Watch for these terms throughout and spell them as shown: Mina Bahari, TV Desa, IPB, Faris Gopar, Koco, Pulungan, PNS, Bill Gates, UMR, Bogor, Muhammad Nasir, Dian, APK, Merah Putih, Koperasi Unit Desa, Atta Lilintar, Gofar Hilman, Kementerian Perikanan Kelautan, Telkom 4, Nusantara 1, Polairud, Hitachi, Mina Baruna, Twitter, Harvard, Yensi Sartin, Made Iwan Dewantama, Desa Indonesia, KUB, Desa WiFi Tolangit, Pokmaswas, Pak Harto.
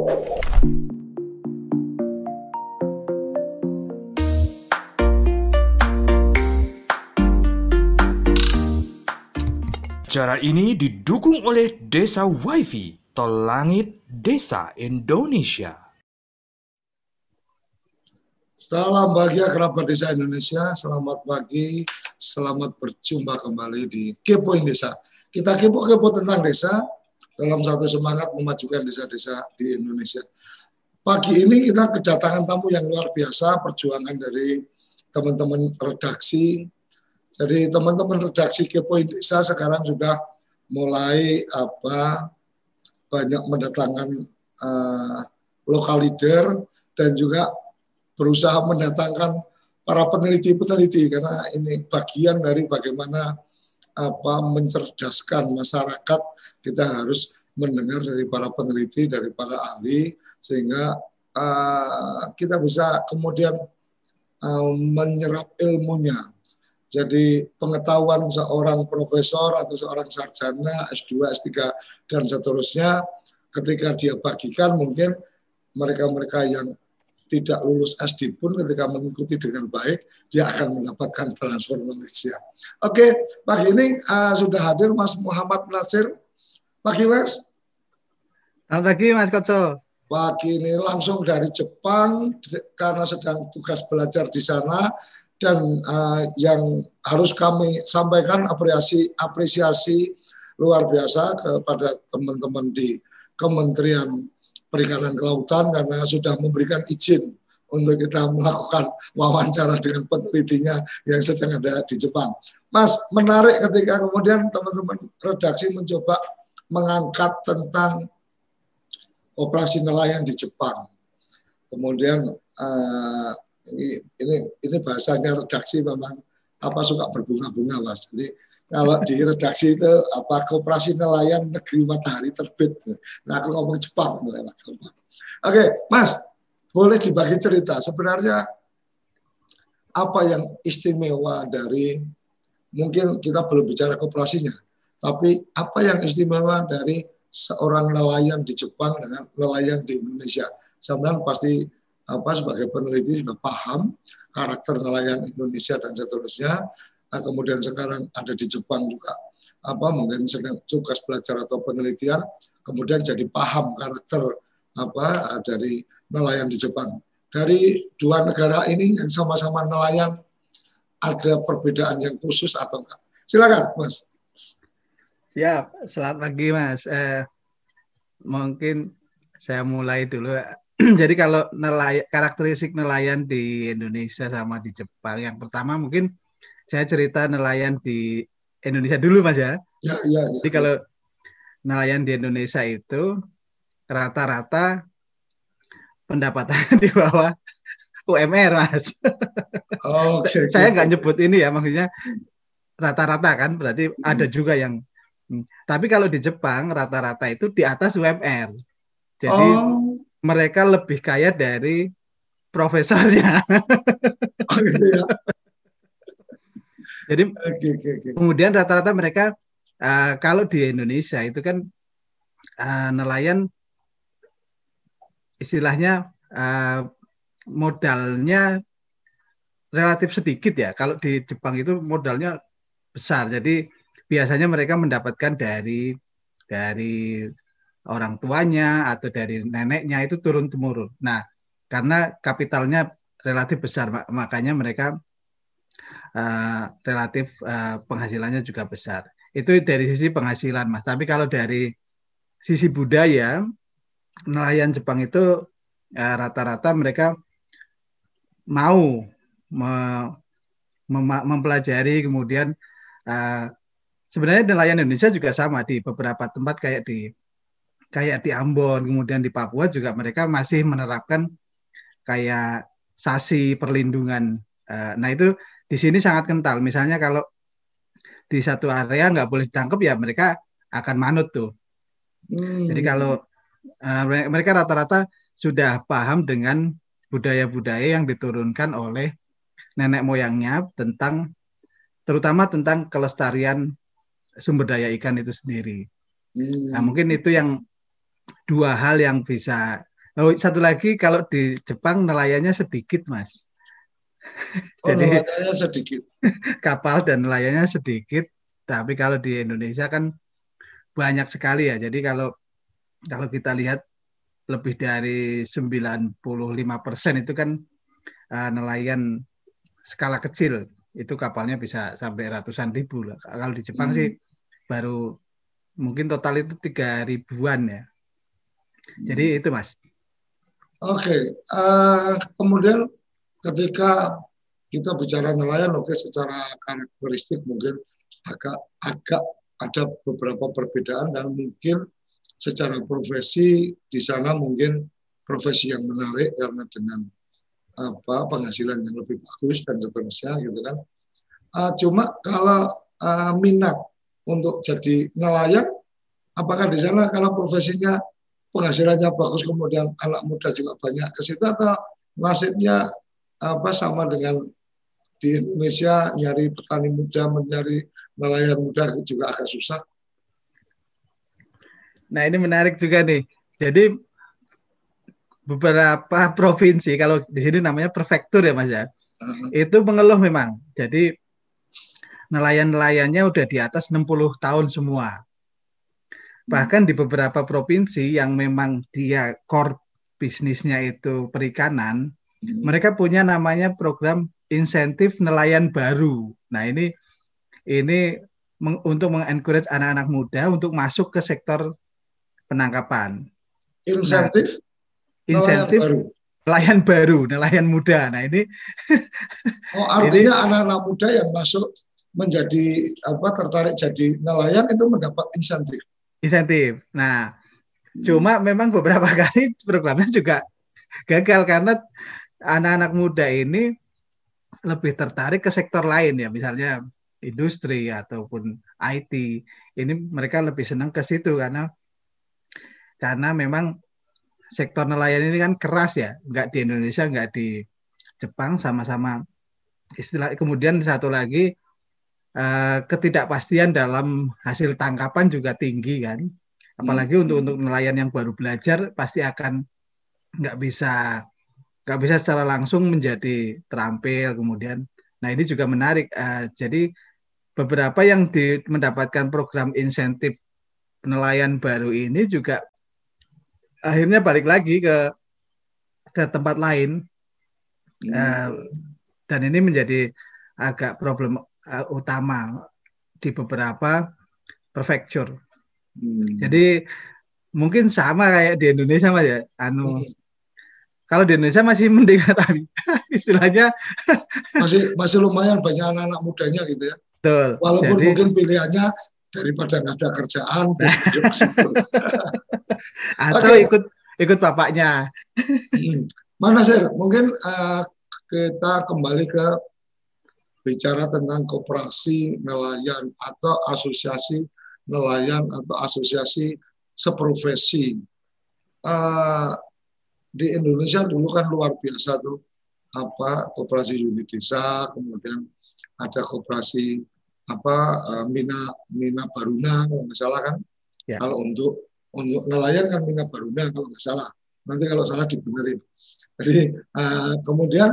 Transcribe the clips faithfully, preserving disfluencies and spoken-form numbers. Cara ini didukung oleh Desa WiFi Tolangit Desa Indonesia. Salam bahagia kerabat Desa Indonesia, selamat pagi, selamat berjumpa kembali di Kepo Indonesia. Kita kepo-kepo tentang desa dalam satu semangat memajukan desa-desa di Indonesia. Pagi ini kita kedatangan tamu yang luar biasa, perjuangan dari teman-teman redaksi. Jadi teman-teman redaksi Kepo Indonesia sekarang sudah mulai apa banyak mendatangkan uh, lokal leader dan juga berusaha mendatangkan para peneliti-peneliti karena ini bagian dari bagaimana apa mencerdaskan masyarakat. Kita harus mendengar dari para peneliti, dari para ahli sehingga uh, kita bisa kemudian uh, menyerap ilmunya. Jadi pengetahuan seorang profesor atau seorang sarjana S dua, S tiga, dan seterusnya ketika dia bagikan mungkin mereka-mereka yang tidak lulus S D pun ketika mengikuti dengan baik, dia akan mendapatkan transfer knowledge-nya. Oke, pagi ini uh, sudah hadir Mas Muhammad Nasir. Pagi Mas. Selamat pagi Mas Koco. Pagi ini langsung dari Jepang karena sedang tugas belajar di sana. Dan uh, yang harus kami sampaikan apresiasi, apresiasi luar biasa kepada teman-teman di Kementerian Perikanan Kelautan karena sudah memberikan izin untuk kita melakukan wawancara dengan penelitinya yang sedang ada di Jepang. Mas, menarik ketika kemudian teman-teman redaksi mencoba mengangkat tentang operasi nelayan di Jepang. Kemudian uh, Ini, ini ini bahasanya redaksi memang apa suka berbunga-bunga Mas. Jadi kalau di redaksi itu apa koperasi nelayan negeri matahari terbit. Nah aku ngomong Jepang. Oke Mas, boleh dibagi cerita sebenarnya apa yang istimewa dari, mungkin kita belum bicara koperasinya, tapi apa yang istimewa dari seorang nelayan di Jepang dengan nelayan di Indonesia. Sebenarnya pasti apa sebagai peneliti sudah paham karakter nelayan Indonesia dan seterusnya. Nah, kemudian sekarang ada di Jepang juga apa mungkin tugas belajar atau penelitian, kemudian jadi paham karakter apa dari nelayan di Jepang. Dari dua negara ini yang sama-sama nelayan, ada perbedaan yang khusus atau enggak? Silakan Mas. Ya, selamat pagi Mas. Eh, mungkin saya mulai dulu. Jadi kalau nelayan, karakteristik nelayan di Indonesia sama di Jepang, yang pertama mungkin saya cerita nelayan di Indonesia dulu Mas ya. Ya, ya, ya. Jadi kalau nelayan di Indonesia itu rata-rata pendapatannya di bawah U M R Mas. Oh, okay, saya nggak okay. nyebut ini ya, maksudnya rata-rata kan berarti hmm. ada juga yang. Tapi kalau di Jepang rata-rata itu di atas U M R. Jadi oh. mereka lebih kaya dari profesornya. Jadi okay, okay, okay. kemudian rata-rata mereka uh, kalau di Indonesia itu kan uh, nelayan istilahnya uh, modalnya relatif sedikit ya. Kalau di Jepang itu modalnya besar. Jadi biasanya mereka mendapatkan dari dari orang tuanya atau dari neneknya itu turun-temurun. Nah, karena kapitalnya relatif besar, makanya mereka uh, relatif uh, penghasilannya juga besar. Itu dari sisi penghasilan, Mas. Tapi kalau dari sisi budaya, nelayan Jepang itu uh, rata-rata mereka mau me- mem- mempelajari, kemudian uh, sebenarnya nelayan Indonesia juga sama di beberapa tempat kayak di kayak di Ambon, kemudian di Papua juga mereka masih menerapkan kayak sasi perlindungan. Nah itu di sini sangat kental. Misalnya kalau di satu area nggak boleh ditangkap ya mereka akan manut tuh. Hmm. Jadi kalau mereka rata-rata sudah paham dengan budaya-budaya yang diturunkan oleh nenek moyangnya tentang, terutama tentang kelestarian sumber daya ikan itu sendiri. Hmm. Nah mungkin itu yang dua hal yang bisa Oh, satu lagi kalau di Jepang nelayannya sedikit, Mas. Oh, jadi nelayannya sedikit. Kapal dan nelayannya sedikit, tapi kalau di Indonesia kan banyak sekali ya. Jadi kalau kalau kita lihat lebih dari sembilan puluh lima persen itu kan uh, nelayan skala kecil. Itu kapalnya bisa sampai ratusan ribu. Kalau di Jepang hmm. sih baru mungkin total itu tiga ribuan ya. Jadi itu, Mas. Oke, okay. uh, kemudian ketika kita bicara nelayan, oke, okay, secara karakteristik mungkin agak agak ada beberapa perbedaan dan mungkin secara profesi di sana mungkin profesi yang menarik karena dengan apa penghasilan yang lebih bagus dan seterusnya gitu kan. Uh, cuma kalau uh, minat untuk jadi nelayan, apakah di sana kalau profesinya penghasilannya bagus kemudian anak muda juga banyak ke situ atau nasibnya apa sama dengan di Indonesia nyari petani muda mencari nelayan muda juga agak susah. Nah, ini menarik juga nih. Jadi beberapa provinsi kalau di sini namanya prefektur ya, Mas ya. Uh-huh. Itu mengeluh memang. Jadi nelayan-nelayannya udah di atas enam puluh tahun semua. Bahkan di beberapa provinsi yang memang dia core bisnisnya itu perikanan, hmm. mereka punya namanya program insentif nelayan baru. Nah, ini ini meng, untuk mengencourage anak-anak muda untuk masuk ke sektor penangkapan. Insentif? Nah, insentif nelayan baru. Nelayan baru, nelayan muda. Nah, ini oh, artinya anak-anak muda yang masuk menjadi apa tertarik jadi nelayan itu mendapat insentif. Insentif. Nah, hmm. cuma memang beberapa kali programnya juga gagal karena anak-anak muda ini lebih tertarik ke sektor lain ya, misalnya industri ataupun I T. Ini mereka lebih senang ke situ karena karena memang sektor nelayan ini kan keras ya, nggak di Indonesia, nggak di Jepang, sama-sama istilah. Kemudian satu lagi, ketidakpastian dalam hasil tangkapan juga tinggi kan, apalagi hmm. untuk untuk nelayan yang baru belajar pasti akan nggak bisa nggak bisa secara langsung menjadi terampil kemudian. Nah, ini juga menarik. Uh, jadi beberapa yang di, mendapatkan program insentif nelayan baru ini juga akhirnya balik lagi ke ke tempat lain hmm. uh, dan ini menjadi agak problem utama di beberapa prefektur. Hmm. Jadi mungkin sama kayak di Indonesia, Mas ya. Anu hmm. kalau di Indonesia masih mending tapi istilahnya masih masih lumayan banyak anak-anak mudanya gitu ya. Betul. Walaupun jadi, mungkin pilihannya daripada nggak ada kerjaan atau okay. ikut ikut bapaknya. hmm. Mana sih? Mungkin uh, kita kembali ke bicara tentang koperasi nelayan atau asosiasi nelayan atau asosiasi seprofesi. Uh, di Indonesia dulu kan luar biasa tuh apa koperasi unit desa, kemudian ada koperasi apa uh, Mina Mina Baruna kalau nggak salah kan. Ya. Kalau untuk untuk nelayan kan Mina Baruna kalau nggak salah. Nanti kalau salah dibenerin. Jadi uh, kemudian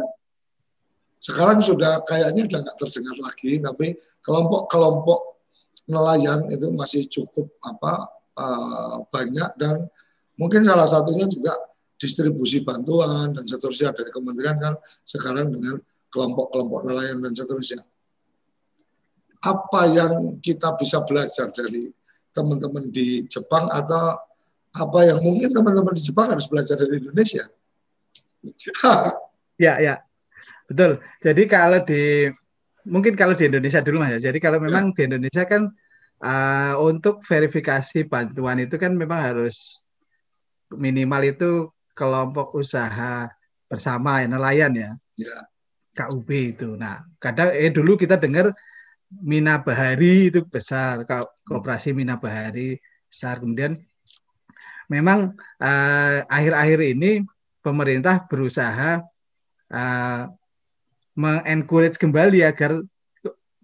sekarang sudah kayaknya sudah nggak terdengar lagi, tapi kelompok-kelompok nelayan itu masih cukup apa uh, banyak dan mungkin salah satunya juga distribusi bantuan dan seterusnya dari kementerian kan sekarang dengan kelompok-kelompok nelayan dan seterusnya. Apa yang kita bisa belajar dari teman-teman di Jepang atau apa yang mungkin teman-teman di Jepang harus belajar dari Indonesia? Ya, ya. Betul. Jadi kalau di mungkin kalau di Indonesia dulu, Mas. Jadi kalau memang di Indonesia kan uh, untuk verifikasi bantuan itu kan memang harus minimal itu kelompok usaha bersama ya, nelayan ya. Ya. K U B itu. Nah, kadang eh dulu kita dengar Mina Bahari itu besar, Koperasi Mina Bahari besar. Kemudian memang uh, akhir-akhir ini pemerintah berusaha uh, mengencourage kembali agar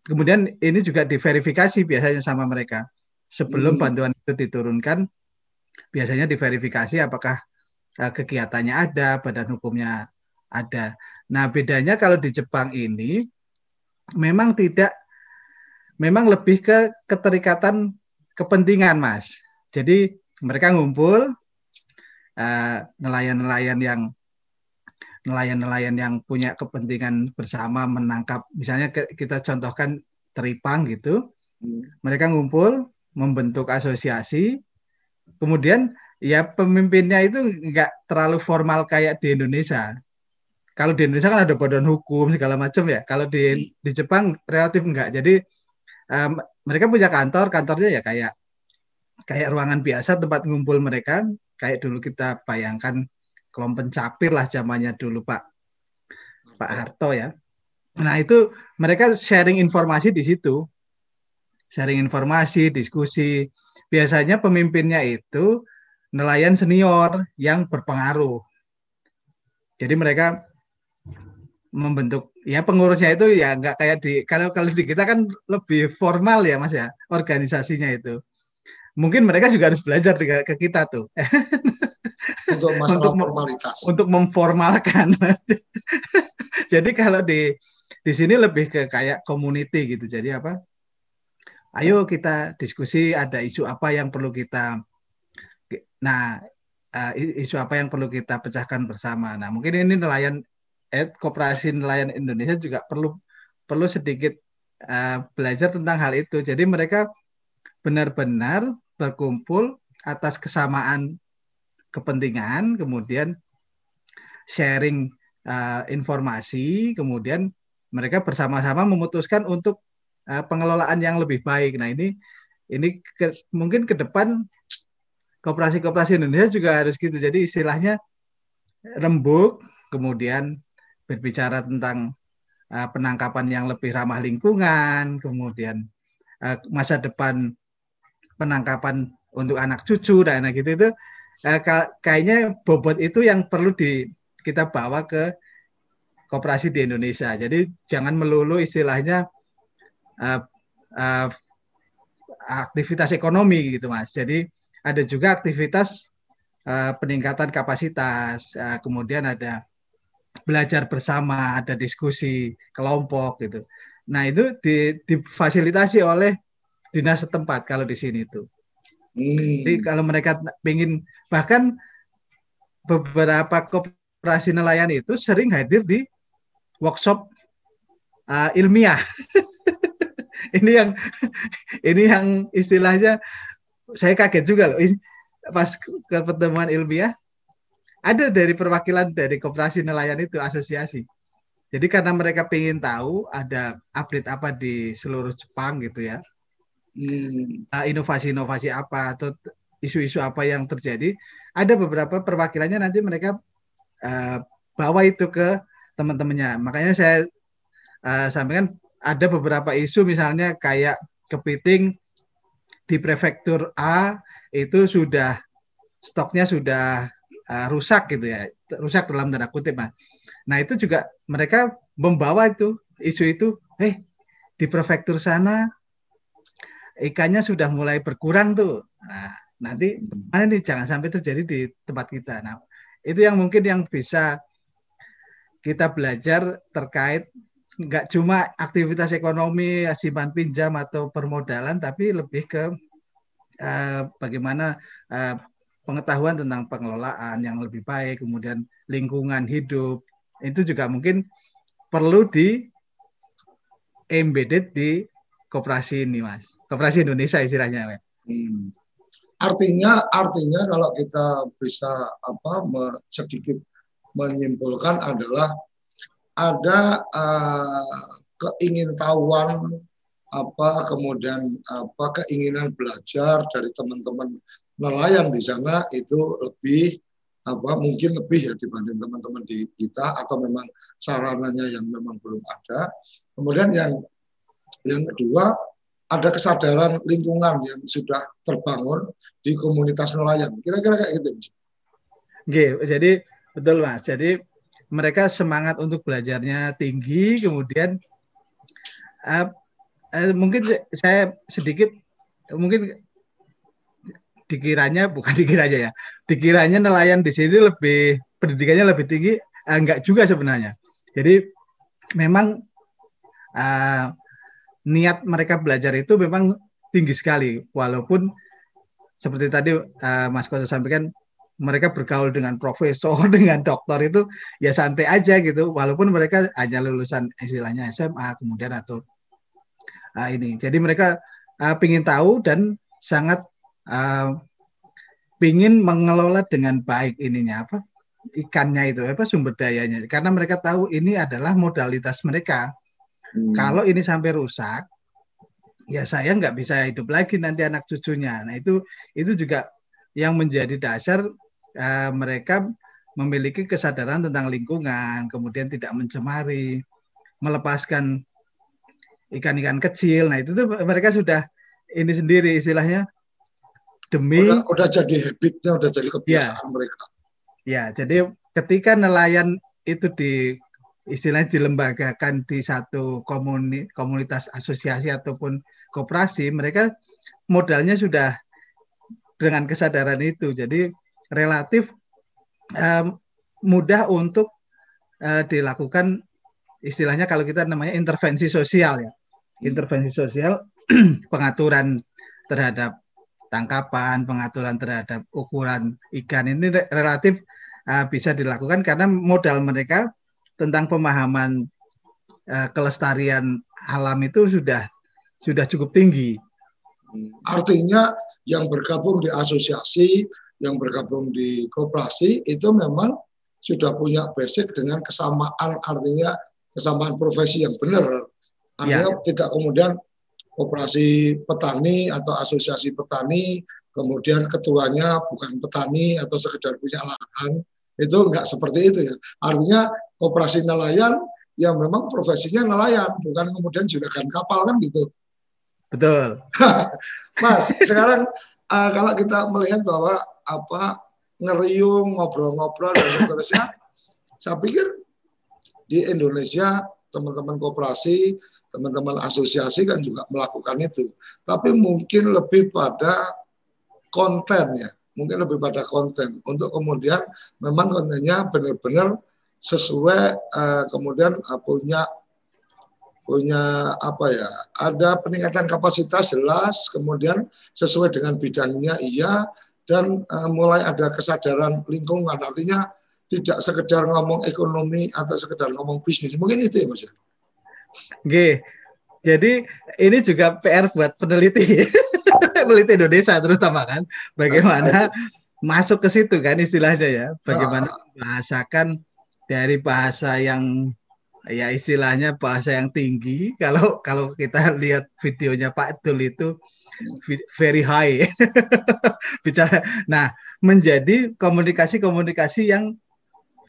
kemudian ini juga diverifikasi biasanya sama mereka sebelum hmm. bantuan itu diturunkan biasanya diverifikasi apakah kegiatannya ada, badan hukumnya ada. Nah, bedanya kalau di Jepang ini memang tidak, memang lebih ke keterikatan kepentingan, Mas. Jadi mereka ngumpul, nelayan-nelayan yang nelayan-nelayan yang punya kepentingan bersama menangkap, misalnya kita contohkan teripang gitu, mereka ngumpul, membentuk asosiasi, kemudian ya pemimpinnya itu nggak terlalu formal kayak di Indonesia. Kalau di Indonesia kan ada badan hukum segala macam ya, kalau di di Jepang relatif nggak. Jadi um, mereka punya kantor, kantornya ya kayak kayak ruangan biasa tempat ngumpul mereka, kayak dulu kita bayangkan Kelom Pencapir lah zamannya dulu Pak Pak Harto ya. Nah itu mereka sharing informasi di situ, sharing informasi, diskusi. Biasanya pemimpinnya itu nelayan senior yang berpengaruh. Jadi mereka membentuk ya pengurusnya itu ya nggak kayak di kalau kalau di kita kan lebih formal ya Mas ya organisasinya itu. Mungkin mereka juga harus belajar ke kita tuh. Untuk masalah untuk formalitas. Untuk memformalkan. Jadi kalau di di sini lebih ke kayak community gitu. Jadi apa? Ayo kita diskusi ada isu apa yang perlu kita nah isu apa yang perlu kita pecahkan bersama. Nah, mungkin ini nelayan eh, koperasi nelayan Indonesia juga perlu perlu sedikit uh, belajar tentang hal itu. Jadi mereka benar-benar berkumpul atas kesamaan kepentingan, kemudian sharing uh, informasi, kemudian mereka bersama-sama memutuskan untuk uh, pengelolaan yang lebih baik. Nah ini ini ke, mungkin ke depan koperasi-koperasi Indonesia juga harus gitu. Jadi istilahnya rembuk, kemudian berbicara tentang uh, penangkapan yang lebih ramah lingkungan, kemudian uh, masa depan penangkapan untuk anak cucu dan anak gitu itu eh, kayaknya bobot itu yang perlu di kita bawa ke koperasi di Indonesia. Jadi jangan melulu istilahnya uh, uh, aktivitas ekonomi gitu Mas. Jadi ada juga aktivitas uh, peningkatan kapasitas, uh, kemudian ada belajar bersama, ada diskusi kelompok gitu. Nah itu di, difasilitasi oleh dinas setempat kalau di sini tuh. Hmm. Jadi kalau mereka ingin, bahkan beberapa koperasi nelayan itu sering hadir di workshop uh, ilmiah. Ini yang ini yang istilahnya saya kaget juga loh. Ini, pas ke pertemuan ilmiah ada dari perwakilan dari koperasi nelayan itu asosiasi. Jadi karena mereka ingin tahu ada update apa di seluruh Jepang gitu ya. Inovasi-inovasi apa atau isu-isu apa yang terjadi, ada beberapa perwakilannya nanti mereka uh, bawa itu ke teman-temannya. Makanya saya uh, sampaikan ada beberapa isu misalnya kayak kepiting di prefektur A itu sudah stoknya sudah uh, rusak gitu ya, rusak dalam tanda kutip Mas. Nah itu juga mereka membawa itu isu itu, eh hey, di prefektur sana ikannya sudah mulai berkurang tuh. Nah, nanti mana nih jangan sampai terjadi di tempat kita. Nah, itu yang mungkin yang bisa kita belajar terkait nggak cuma aktivitas ekonomi, simpan pinjam atau permodalan, tapi lebih ke eh, bagaimana eh, pengetahuan tentang pengelolaan yang lebih baik, kemudian lingkungan hidup itu juga mungkin perlu di embedded di koperasi ini Mas, koperasi Indonesia istilahnya. Hmm. Artinya, artinya kalau kita bisa apa sedikit menyimpulkan adalah ada uh, keingintahuan apa kemudian apa keinginan belajar dari teman-teman nelayan di sana itu lebih apa mungkin lebih ya dibanding teman-teman di kita atau memang sarananya yang memang belum ada. Kemudian yang Yang kedua, ada kesadaran lingkungan yang sudah terbangun di komunitas nelayan. Kira-kira kayak gitu, Mas. Oke, jadi betul, Mas. Jadi mereka semangat untuk belajarnya tinggi, kemudian uh, uh, mungkin saya sedikit, mungkin dikiranya, bukan dikiranya ya, dikiranya nelayan di sini lebih, pendidikannya lebih tinggi, eh, enggak juga sebenarnya. Jadi memang eh, niat mereka belajar itu memang tinggi sekali, walaupun seperti tadi eh, Mas Koco sampaikan, mereka bergaul dengan profesor, dengan doktor itu ya santai aja gitu, walaupun mereka hanya lulusan istilahnya S M A kemudian atau uh, ini. Jadi mereka uh, pingin tahu dan sangat uh, pingin mengelola dengan baik ininya apa ikannya itu, apa sumber dayanya, karena mereka tahu ini adalah modalitas mereka. Hmm. Kalau ini sampai rusak, ya saya nggak bisa hidup lagi nanti anak cucunya. Nah itu itu juga yang menjadi dasar uh, mereka memiliki kesadaran tentang lingkungan, kemudian tidak mencemari, melepaskan ikan-ikan kecil. Nah itu tuh mereka sudah ini sendiri istilahnya demi udah, udah jadi habitnya, udah jadi kebiasaan ya, mereka. Ya, jadi ketika nelayan itu di istilahnya dilembagakan di satu komuni, komunitas asosiasi ataupun koperasi, mereka modalnya sudah dengan kesadaran itu, jadi relatif eh, mudah untuk eh, dilakukan istilahnya kalau kita namanya intervensi sosial ya, intervensi sosial pengaturan terhadap tangkapan, pengaturan terhadap ukuran ikan ini relatif eh, bisa dilakukan karena modal mereka tentang pemahaman eh, kelestarian alam itu sudah sudah cukup tinggi. Artinya yang bergabung di asosiasi, yang bergabung di koperasi itu memang sudah punya basic dengan kesamaan, artinya kesamaan profesi yang benar. Artinya ya, tidak kemudian koperasi petani atau asosiasi petani, kemudian ketuanya bukan petani atau sekedar punya lahan, itu enggak seperti itu ya. Artinya koperasi nelayan yang memang profesinya nelayan, bukan kemudian juragan kapal kan gitu. Betul, Mas. Sekarang uh, kalau kita melihat bahwa apa ngeriung, ngobrol-ngobrol dan seterusnya, saya pikir di Indonesia teman-teman koperasi, teman-teman asosiasi kan juga melakukan itu, tapi mungkin lebih pada kontennya, mungkin lebih pada konten untuk kemudian memang kontennya benar-benar sesuai uh, kemudian uh, punya punya apa ya, ada peningkatan kapasitas jelas, kemudian sesuai dengan bidangnya iya, dan uh, mulai ada kesadaran lingkungan, artinya tidak sekedar ngomong ekonomi atau sekedar ngomong bisnis, mungkin itu ya Mas ya. Nggih. Jadi ini juga P R buat peneliti, peneliti Indonesia terutama kan, bagaimana masuk ke situ kan istilahnya ya, bagaimana membahasakan dari bahasa yang ya istilahnya bahasa yang tinggi, kalau kalau kita lihat videonya Pak Tuli itu very high bicara. Nah menjadi komunikasi-komunikasi yang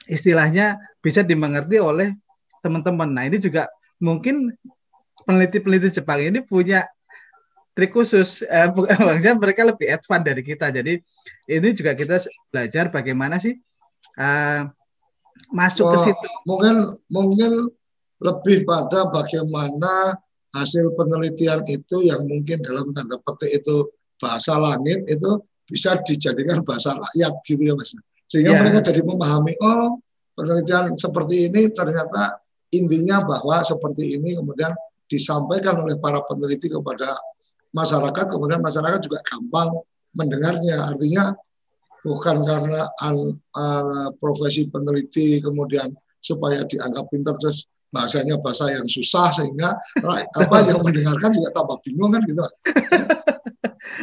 istilahnya bisa dimengerti oleh teman-teman. Nah ini juga mungkin peneliti-peneliti Jepang ini punya trik khusus, eh, mereka lebih advance dari kita. Jadi ini juga kita belajar bagaimana sih eh, masuk oh, ke situ. Mungkin mungkin lebih pada bagaimana hasil penelitian itu yang mungkin dalam tanda petik itu bahasa langit itu bisa dijadikan bahasa rakyat gitu ya Mas. Sehingga yeah, mereka jadi memahami, oh penelitian seperti ini ternyata intinya bahwa seperti ini, kemudian disampaikan oleh para peneliti kepada masyarakat, kemudian masyarakat juga gampang mendengarnya. Artinya bukan karena an, uh, profesi peneliti kemudian supaya dianggap pintar terus bahasanya bahasa yang susah sehingga apa yang mendengarkan juga tambah bingung kan gitu.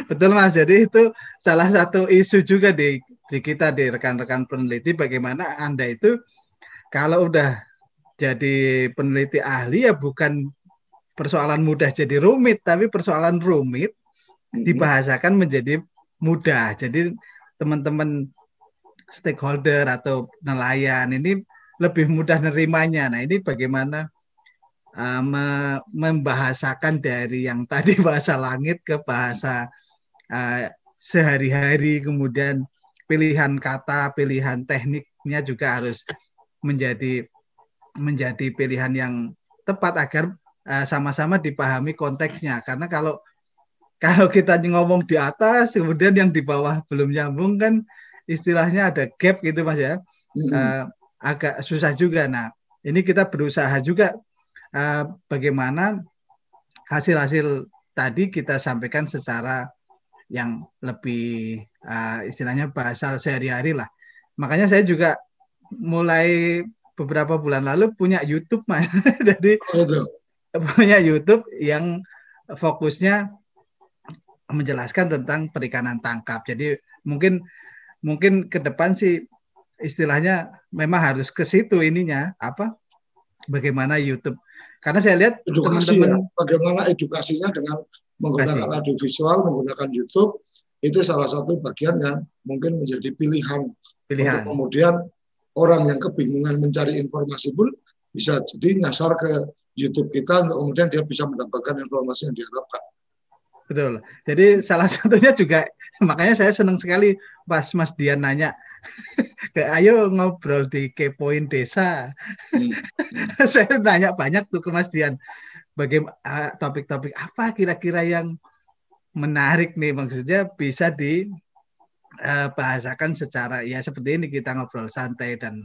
Betul Mas, jadi itu salah satu isu juga di, di kita di rekan-rekan peneliti, bagaimana Anda itu kalau udah jadi peneliti ahli ya bukan persoalan mudah jadi rumit, tapi persoalan rumit dibahasakan menjadi mudah. Jadi teman-teman stakeholder atau nelayan ini lebih mudah nerimanya. Nah ini bagaimana uh, me membahasakan dari yang tadi bahasa langit ke bahasa uh, sehari-hari, kemudian pilihan kata, pilihan tekniknya juga harus menjadi menjadi pilihan yang tepat agar uh, sama-sama dipahami konteksnya. Karena kalau Kalau kita ngomong di atas, kemudian yang di bawah belum nyambung kan istilahnya ada gap gitu Mas ya. Mm-hmm. uh, agak susah juga. Nah, ini kita berusaha juga uh, bagaimana hasil-hasil tadi kita sampaikan secara yang lebih uh, istilahnya bahasa sehari-hari lah. Makanya saya juga mulai beberapa bulan lalu punya YouTube Mas. Jadi oh, punya YouTube yang fokusnya menjelaskan tentang perikanan tangkap. Jadi mungkin mungkin ke depan sih istilahnya memang harus ke situ ininya apa? Bagaimana YouTube? Karena saya lihat edukasi teman-teman, ya, bagaimana edukasinya dengan menggunakan edukasi, audiovisual, menggunakan YouTube itu salah satu bagian yang mungkin menjadi pilihan. Pilihan. Untuk kemudian orang yang kebingungan mencari informasi pun bisa jadi nyasar ke YouTube kita, untuk kemudian dia bisa mendapatkan informasi yang diharapkan. Betul. Jadi salah satunya juga, makanya saya senang sekali pas Mas Dian nanya, ayo ngobrol di Kepoin Desa. Hmm. Saya tanya banyak tuh ke Mas Dian, bagaimana topik-topik apa kira-kira yang menarik nih, maksudnya bisa dibahasakan secara ya seperti ini, kita ngobrol santai dan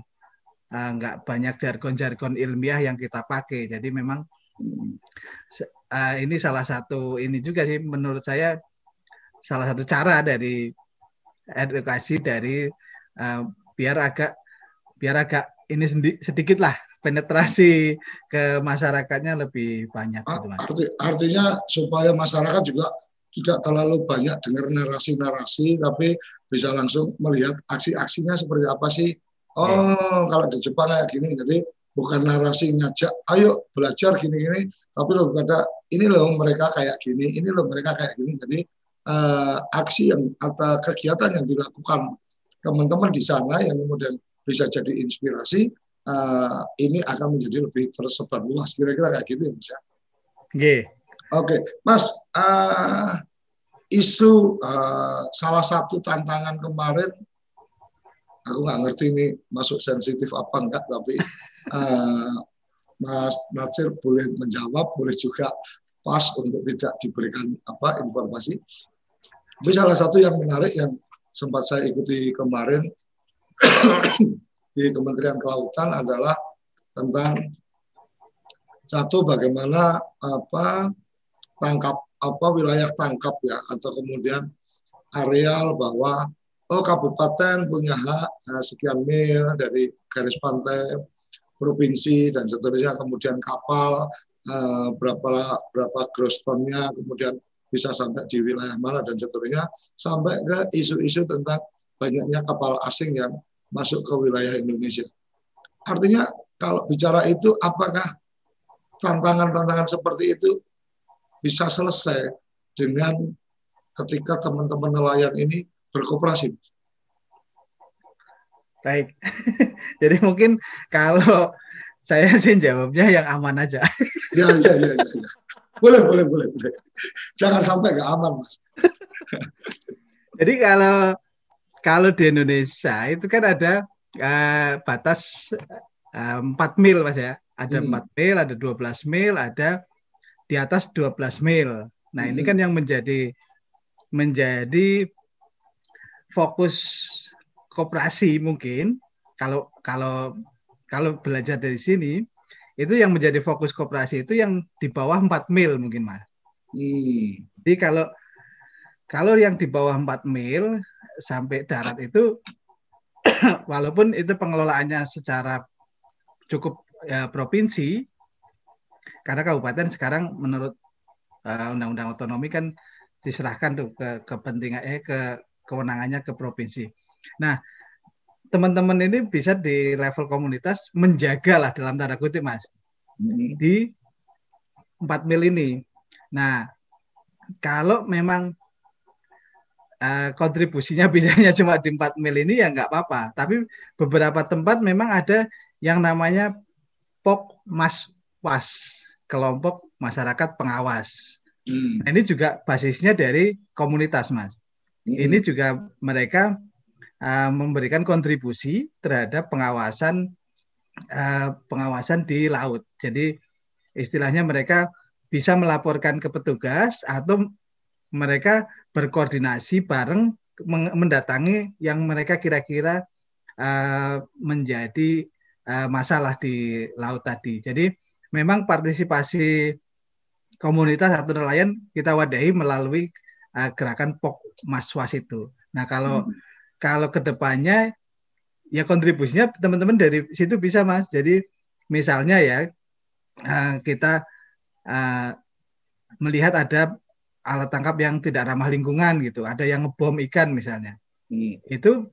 uh, nggak banyak jargon-jargon ilmiah yang kita pakai. Jadi memang uh, ini salah satu ini juga sih menurut saya, salah satu cara dari edukasi dari uh, biar agak biar agak ini sendi- sedikit lah penetrasi ke masyarakatnya lebih banyak. Arti, artinya supaya masyarakat juga tidak terlalu banyak dengar narasi-narasi, tapi bisa langsung melihat aksi-aksinya seperti apa sih. Oh, kalau di Jepang kayak gini, jadi bukan narasi ngajak, ayo belajar gini-gini, tapi loh pada ini loh mereka kayak gini, ini loh mereka kayak gini. Jadi eh, aksi yang atau kegiatan yang dilakukan teman-teman di sana yang kemudian bisa jadi inspirasi, eh, ini akan menjadi lebih tersebar luas. Kira-kira kayak gitu ya, Mas. Nggih. Oke, Mas. Eh, isu eh, salah satu tantangan kemarin, aku nggak ngerti ini masuk sensitif apa enggak, tapi uh, Mas Nasir boleh menjawab, boleh juga pas untuk tidak diberikan apa informasi. Tapi salah satu yang menarik yang sempat saya ikuti kemarin di Kementerian Kelautan adalah tentang satu bagaimana apa tangkap apa wilayah tangkap ya, atau kemudian areal bahwa oh, kabupaten punya hak nah, sekian mil dari garis pantai, provinsi, dan seterusnya. Kemudian kapal, eh, berapa berapa gross tonnya, kemudian bisa sampai di wilayah mana, dan seterusnya. Sampai ke isu-isu tentang banyaknya kapal asing yang masuk ke wilayah Indonesia. Artinya, kalau bicara itu, apakah tantangan-tantangan seperti itu bisa selesai dengan ketika teman-teman nelayan ini berkooperasi? Baik. Jadi mungkin kalau saya sih jawabnya yang aman aja. Ya, ya, ya, ya. Boleh, boleh, boleh, boleh. Jangan sampai nggak aman, Mas. Jadi kalau kalau di Indonesia itu kan ada uh, batas uh, empat mil, Mas ya. Ada hmm. empat mil, ada dua belas mil, ada di atas dua belas mil. Nah, hmm. ini kan yang menjadi menjadi fokus koperasi mungkin, kalau kalau kalau belajar dari sini, itu yang menjadi fokus koperasi itu yang di bawah empat mil mungkin, Mas. Hmm. Jadi kalau kalau yang di bawah empat mil sampai darat itu, walaupun itu pengelolaannya secara cukup ya, provinsi, karena kabupaten sekarang menurut uh, undang-undang otonomi kan diserahkan tuh ke kepentingan eh ke kewenangannya ke provinsi. Nah, teman-teman ini bisa di level komunitas menjagalah dalam tanda kutip, Mas, hmm. di empat mil ini. Nah, kalau memang uh, kontribusinya bisanya cuma di empat mil ini ya nggak apa-apa. Tapi beberapa tempat memang ada yang namanya Pokmaswas, kelompok masyarakat pengawas. Hmm. Nah, ini juga basisnya dari komunitas, Mas. Ini juga mereka uh, memberikan kontribusi terhadap pengawasan uh, pengawasan di laut. Jadi istilahnya mereka bisa melaporkan ke petugas atau mereka berkoordinasi bareng mendatangi yang mereka kira-kira uh, menjadi uh, masalah di laut tadi. Jadi memang partisipasi komunitas atau nelayan kita wadahi melalui uh, gerakan Pokmaswas itu. Nah kalau hmm. kalau kedepannya ya kontribusinya teman-teman dari situ bisa, Mas. Jadi misalnya ya uh, kita uh, melihat ada alat tangkap yang tidak ramah lingkungan gitu, ada yang ngebom ikan misalnya. Hmm. Itu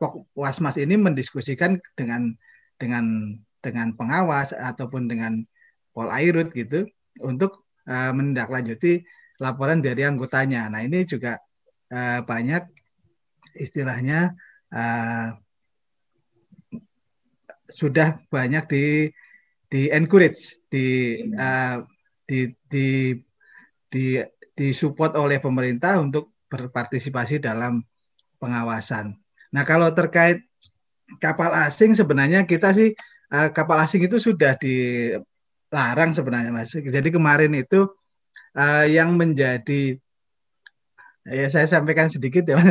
Pokmaswas ini mendiskusikan dengan dengan dengan pengawas ataupun dengan Polairud gitu untuk uh, menindaklanjuti laporan dari anggotanya. Nah ini juga uh, banyak istilahnya uh, sudah banyak di di encourage di uh, di di di disupport oleh pemerintah untuk berpartisipasi dalam pengawasan. Nah kalau terkait kapal asing sebenarnya kita sih uh, kapal asing itu sudah dilarang sebenarnya, Mas. Jadi kemarin itu uh, yang menjadi ya saya sampaikan sedikit ya.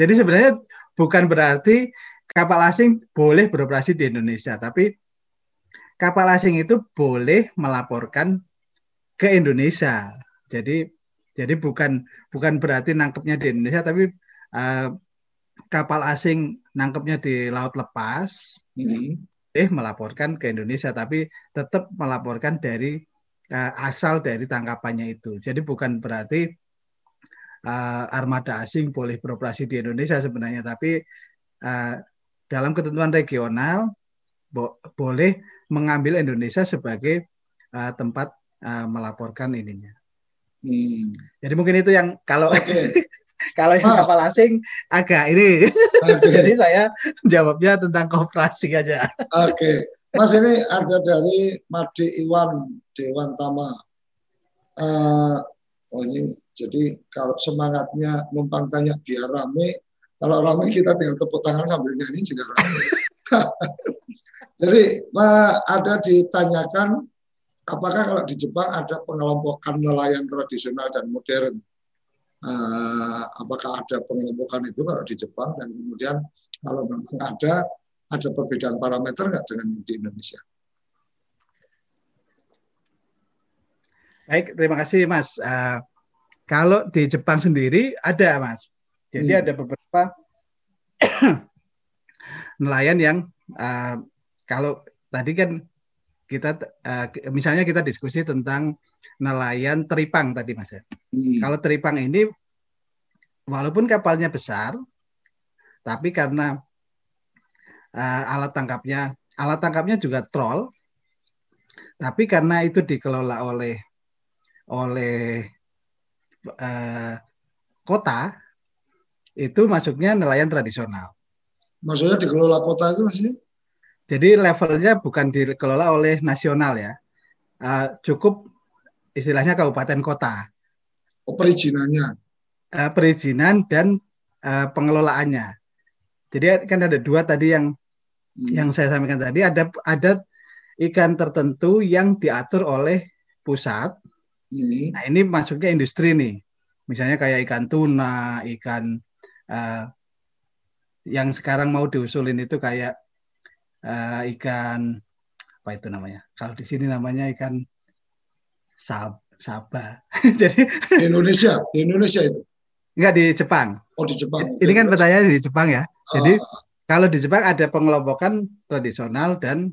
Jadi sebenarnya bukan berarti kapal asing boleh beroperasi di Indonesia, tapi kapal asing itu boleh melaporkan ke Indonesia. Jadi jadi bukan bukan berarti nangkepnya di Indonesia, tapi uh, kapal asing nangkepnya di laut lepas ini mm-hmm. eh melaporkan ke Indonesia, tapi tetap melaporkan dari uh, asal dari tangkapannya itu. Jadi bukan berarti uh, armada asing boleh beroperasi di Indonesia sebenarnya, tapi uh, dalam ketentuan regional bo- boleh mengambil Indonesia sebagai uh, tempat melaporkan ininya. Hmm. Jadi mungkin itu yang kalau okay. kalau yang kapal asing agak ini. Okay. Jadi saya jawabnya tentang koperasi aja. Oke, okay. Mas ini ada dari Made Iwan Dewantama. Uh, oh ini jadi kalau semangatnya numpang tanya biar rame. Kalau rame kita tinggal tepuk tangan sambil nyanyi juga rame. Jadi ada ditanyakan. Apakah kalau di Jepang ada pengelompokan nelayan tradisional dan modern? Uh, apakah ada pengelompokan itu kalau di Jepang? Dan kemudian kalau memang ada, ada perbedaan parameter nggak dengan di Indonesia? Baik, terima kasih Mas. Uh, kalau di Jepang sendiri ada Mas. Jadi hmm. ada beberapa nelayan yang uh, kalau tadi kan kita uh, misalnya kita diskusi tentang nelayan teripang tadi Mas ya. Hmm. Kalau teripang ini walaupun kapalnya besar, tapi karena uh, alat tangkapnya alat tangkapnya juga trol, tapi karena itu dikelola oleh oleh uh, kota, itu masuknya nelayan tradisional. Maksudnya dikelola kota itu sih? Jadi levelnya bukan dikelola oleh nasional ya, uh, cukup istilahnya kabupaten kota. Oh, perizinannya? Uh, perizinan dan uh, pengelolaannya. Jadi kan ada dua tadi yang hmm. yang saya sampaikan tadi, ada ada ikan tertentu yang diatur oleh pusat. Hmm. Nah ini masuknya industri nih, misalnya kayak ikan tuna, ikan uh, yang sekarang mau diusulin itu kayak Uh, ikan apa itu namanya? Kalau di sini namanya ikan sab, saba. Jadi di Indonesia, di Indonesia itu. Enggak di Jepang. Oh, di Jepang. Ini kan pertanyaan di Jepang ya. Jadi ah. kalau di Jepang ada pengelompokan tradisional dan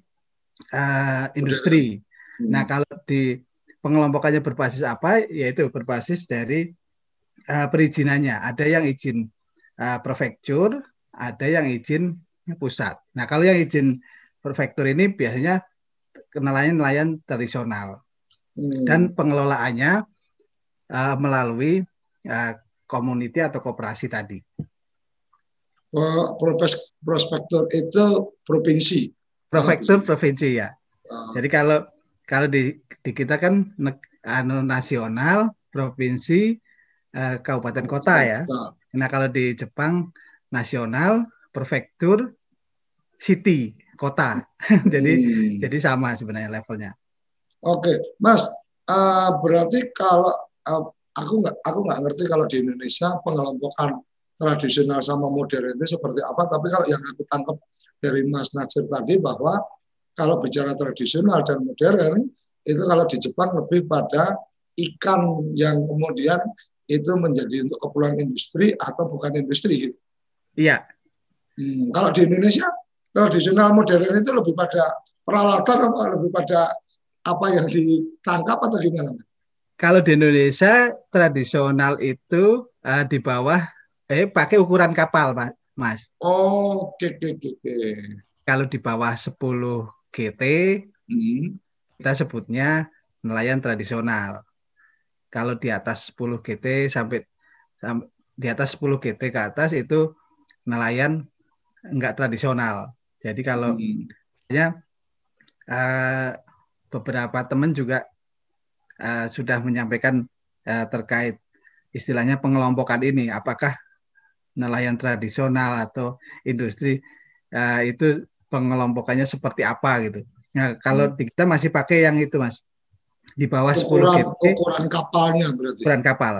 uh, industri. Hmm. Nah, kalau di pengelompokannya berbasis apa? Yaitu berbasis dari uh, perizinannya. Ada yang izin uh, prefektur, ada yang izin pusat. Nah kalau yang izin prefektur ini biasanya nelayan-nelayan tradisional hmm. dan pengelolaannya uh, melalui uh, community atau koperasi tadi. Oh, prospektur itu provinsi. Prefektur provinsi ya. Oh. Jadi kalau kalau di, di kita kan anu nasional, provinsi, uh, kabupaten kota ya. Nah kalau di Jepang nasional, prefektur, city, kota. jadi hmm. jadi sama sebenarnya levelnya. Oke, Mas. Uh, berarti kalau uh, aku nggak aku nggak ngerti kalau di Indonesia pengelompokan tradisional sama modern itu seperti apa, tapi kalau yang aku tangkap dari Mas Nasir tadi bahwa kalau bicara tradisional dan modern itu kalau di Jepang lebih pada ikan yang kemudian itu menjadi untuk keperluan industri atau bukan industri gitu. Iya. Hmm, kalau di Indonesia tradisional modern itu lebih pada peralatan atau lebih pada apa yang ditangkap atau gimana? Kalau di Indonesia tradisional itu uh, di bawah eh pakai ukuran kapal, Pak, Mas. Oh, oke, oke, oke. Kalau di bawah sepuluh G T, hmm. kita sebutnya nelayan tradisional. Kalau di atas sepuluh G T sampai, sampai di atas sepuluh G T ke atas itu nelayan enggak tradisional. Jadi kalau hmm. ya, uh, beberapa teman juga uh, sudah menyampaikan uh, terkait istilahnya pengelompokan ini, apakah nelayan tradisional atau industri uh, itu pengelompokannya seperti apa gitu. Nah, kalau hmm. kita masih pakai yang itu, Mas. Di bawah sepuluh G T. Ukuran kapalnya berarti. Ukuran kapal.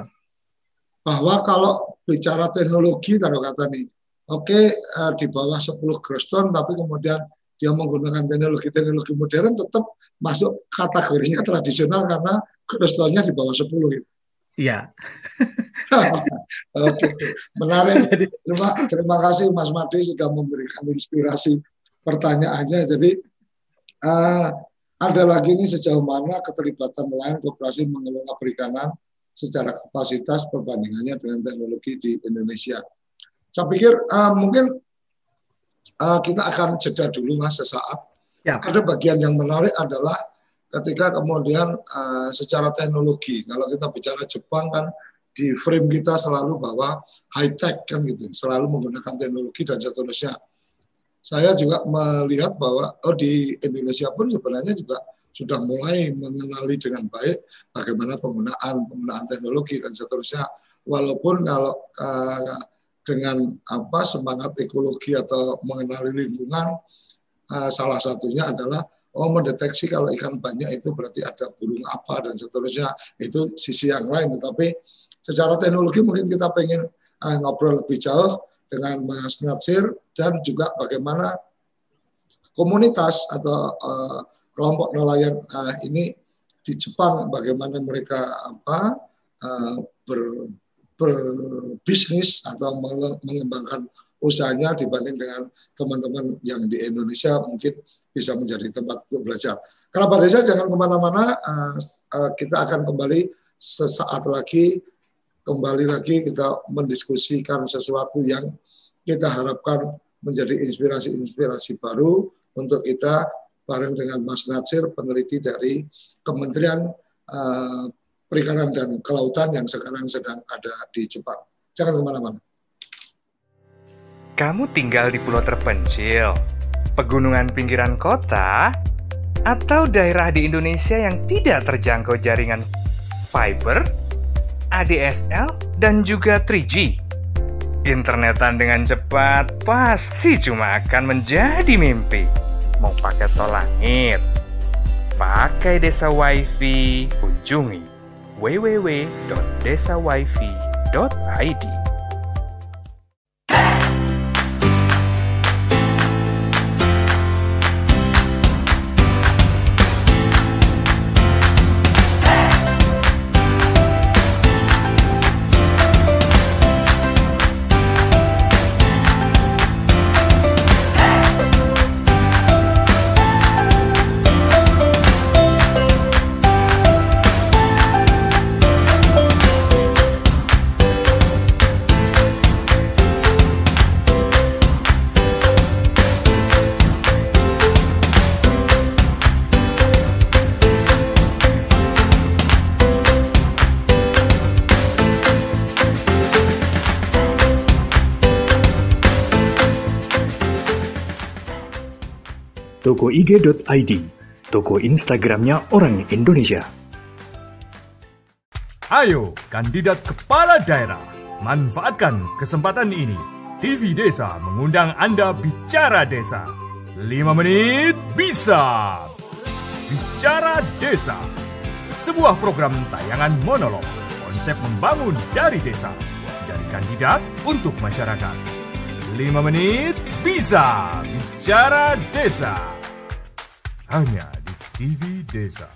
Bahwa kalau bicara teknologi, taruh kata nih, oke okay, uh, di bawah sepuluh gross ton, tapi kemudian dia menggunakan teknologi-teknologi modern tetap masuk kategorinya tradisional karena gross tonnya di bawah sepuluh. Gitu. Iya. Oke, menarik. Terima, terima kasih Mas Made sudah memberikan inspirasi pertanyaannya. Jadi uh, ada lagi nih sejauh mana keterlibatan nelayan koperasi mengelola perikanan secara kapasitas perbandingannya dengan teknologi di Indonesia. Saya pikir uh, mungkin uh, kita akan jeda dulu Mas sesaat. Ya. Ada bagian yang menarik adalah ketika kemudian uh, secara teknologi, kalau kita bicara Jepang kan di frame kita selalu bahwa high tech kan gitu, selalu menggunakan teknologi dan seterusnya. Saya juga melihat bahwa oh di Indonesia pun sebenarnya juga sudah mulai mengenali dengan baik bagaimana penggunaan penggunaan teknologi dan seterusnya. Walaupun kalau uh, dengan apa semangat ekologi atau mengenali lingkungan, uh, salah satunya adalah oh mendeteksi kalau ikan banyak itu berarti ada burung apa dan seterusnya, itu sisi yang lain. Tetapi secara teknologi mungkin kita pengen uh, ngobrol lebih jauh dengan Mas Nasir, dan juga bagaimana komunitas atau uh, kelompok nelayan uh, ini di Jepang, bagaimana mereka apa uh, ber, berbisnis atau mengembangkan usahanya dibanding dengan teman-teman yang di Indonesia mungkin bisa menjadi tempat untuk belajar. Kerabat Desa jangan kemana-mana, uh, uh, kita akan kembali sesaat lagi. Kembali lagi kita mendiskusikan sesuatu yang kita harapkan menjadi inspirasi-inspirasi baru untuk kita bareng dengan Mas Nasir, peneliti dari Kementerian uh, Perikanan dan Kelautan yang sekarang sedang ada di Jepang. Jangan kemana-mana. Kamu tinggal di pulau terpencil, pegunungan pinggiran kota, atau daerah di Indonesia yang tidak terjangkau jaringan fiber, A D S L, dan juga tiga G. Internetan dengan cepat pasti cuma akan menjadi mimpi. Mau pakai tol langit, pakai Desa WiFi, kunjungi w w w titik desa wifi titik i d. Toko I G titik I D, toko Instagramnya Orang Indonesia. Ayo, kandidat kepala daerah, manfaatkan kesempatan ini. T V Desa mengundang Anda bicara desa. lima menit bisa. Bicara Desa, sebuah program tayangan monolog konsep membangun dari desa, dari kandidat untuk masyarakat. lima menit bisa bicara desa. Hanya di T V Desa.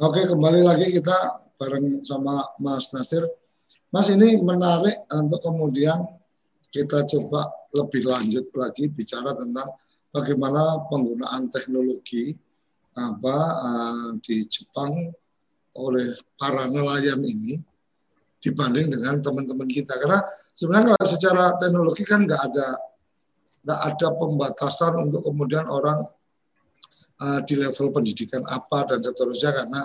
Oke, kembali lagi kita bareng sama Mas Nasir. Mas, ini menarik untuk kemudian kita coba lebih lanjut lagi bicara tentang bagaimana penggunaan teknologi apa uh, di Jepang oleh para nelayan ini dibanding dengan teman-teman kita, karena sebenarnya kalau secara teknologi kan nggak ada nggak ada pembatasan untuk kemudian orang uh, di level pendidikan apa dan seterusnya, karena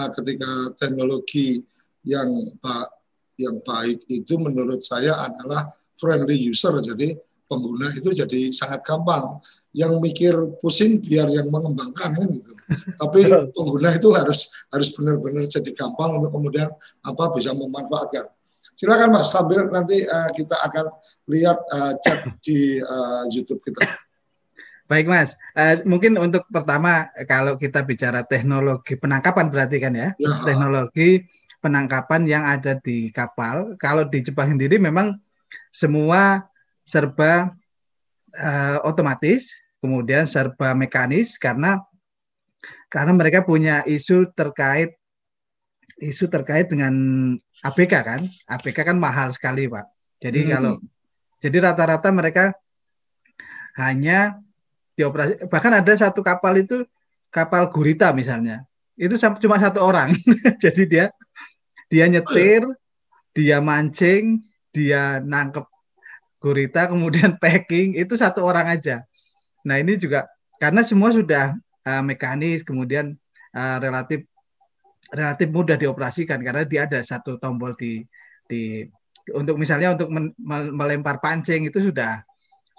uh, ketika teknologi yang ba yang baik itu menurut saya adalah friendly user, jadi pengguna itu jadi sangat gampang. Yang mikir pusing biar yang mengembangkan kan gitu. Tapi pengguna itu harus harus benar-benar jadi gampang untuk kemudian apa bisa memanfaatkan. Silakan Mas, sambil nanti uh, kita akan lihat uh, chat di uh, YouTube kita. Baik Mas, uh, mungkin untuk pertama kalau kita bicara teknologi penangkapan berarti kan ya, ya. Teknologi penangkapan yang ada di kapal. Kalau di Jepang sendiri memang semua serba uh, otomatis, kemudian serba mekanis, karena karena mereka punya isu terkait isu terkait dengan A P K kan, A P K kan mahal sekali Pak. Jadi hmm. kalau jadi rata-rata mereka hanya dioperasi, bahkan ada satu kapal itu kapal gurita misalnya, itu cuma satu orang, jadi dia dia nyetir, dia mancing, dia nangkep gurita, kemudian packing, itu satu orang aja. Nah ini juga karena semua sudah uh, mekanis, kemudian uh, relatif relatif mudah dioperasikan karena dia ada satu tombol di di untuk misalnya untuk men, melempar pancing itu sudah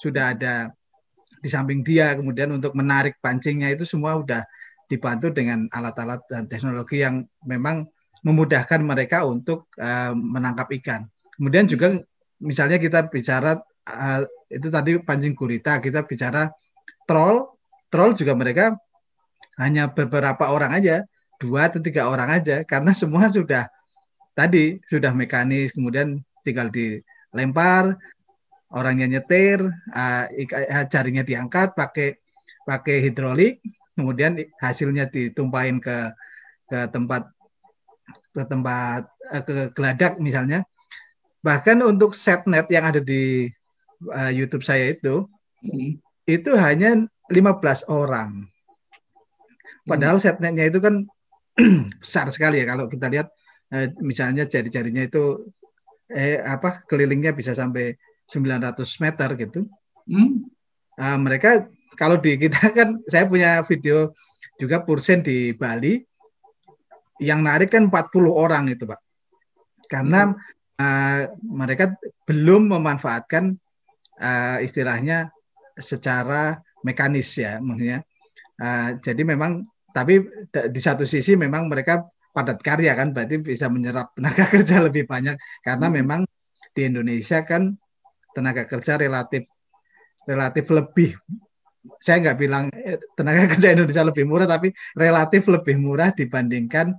sudah ada di samping dia, kemudian untuk menarik pancingnya itu semua sudah dibantu dengan alat-alat dan teknologi yang memang memudahkan mereka untuk uh, menangkap ikan. Kemudian juga misalnya kita bicara uh, itu tadi pancing gurita, kita bicara troll, troll juga mereka hanya beberapa orang aja, dua atau tiga orang aja, karena semua sudah tadi sudah mekanis, kemudian tinggal dilempar, orangnya nyetir, uh, jaringnya diangkat pakai pakai hidrolik, kemudian hasilnya ditumpahin ke ke tempat ke tempat uh, ke geladak misalnya. Bahkan untuk setnet yang ada di uh, YouTube saya itu, hmm. itu hanya lima belas orang. Padahal hmm. setnetnya itu kan besar sekali ya. Kalau kita lihat, uh, misalnya jari-jarinya itu eh, apa kelilingnya bisa sampai sembilan ratus meter gitu. Hmm. Uh, mereka, kalau di kita kan, saya punya video juga Pursen di Bali, yang narik kan empat puluh orang itu Pak. Karena hmm. Uh, mereka belum memanfaatkan uh, istilahnya secara mekanis ya, maksudnya. Uh, jadi memang, tapi di satu sisi memang mereka padat karya kan, berarti bisa menyerap tenaga kerja lebih banyak, karena hmm. memang di Indonesia kan tenaga kerja relatif relatif lebih, saya nggak bilang tenaga kerja Indonesia lebih murah, tapi relatif lebih murah dibandingkan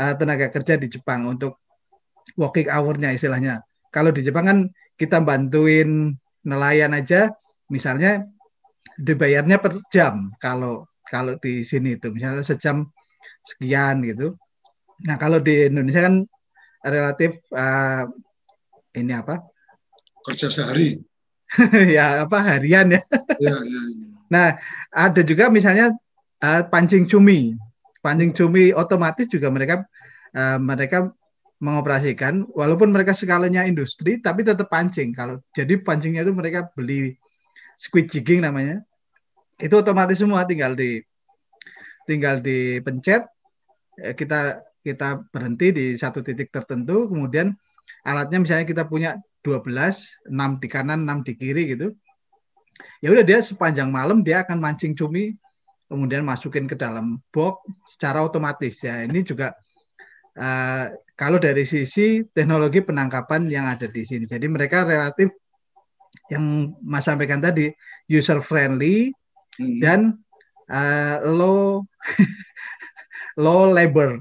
uh, tenaga kerja di Jepang untuk working hour-nya istilahnya. Kalau di Jepang kan kita bantuin nelayan aja, misalnya dibayarnya per jam. Kalau kalau di sini itu misalnya sejam sekian gitu. Nah kalau di Indonesia kan relatif uh, ini apa? Kerja sehari. Ya apa harian ya. Ya, ya, ya. Nah ada juga misalnya uh, pancing cumi, pancing cumi otomatis juga mereka uh, mereka mengoperasikan, walaupun mereka skalanya industri, tapi tetap pancing. Kalau jadi pancingnya itu mereka beli squid jigging namanya, itu otomatis semua, tinggal di tinggal dipencet, kita kita berhenti di satu titik tertentu, kemudian alatnya misalnya kita punya dua belas, enam di kanan, enam di kiri gitu. Ya udah dia sepanjang malam dia akan mancing cumi, kemudian masukin ke dalam box secara otomatis ya. Ini juga uh, kalau dari sisi teknologi penangkapan yang ada di sini. Jadi mereka relatif yang Mas sampaikan tadi user friendly, hmm. dan uh, low low labor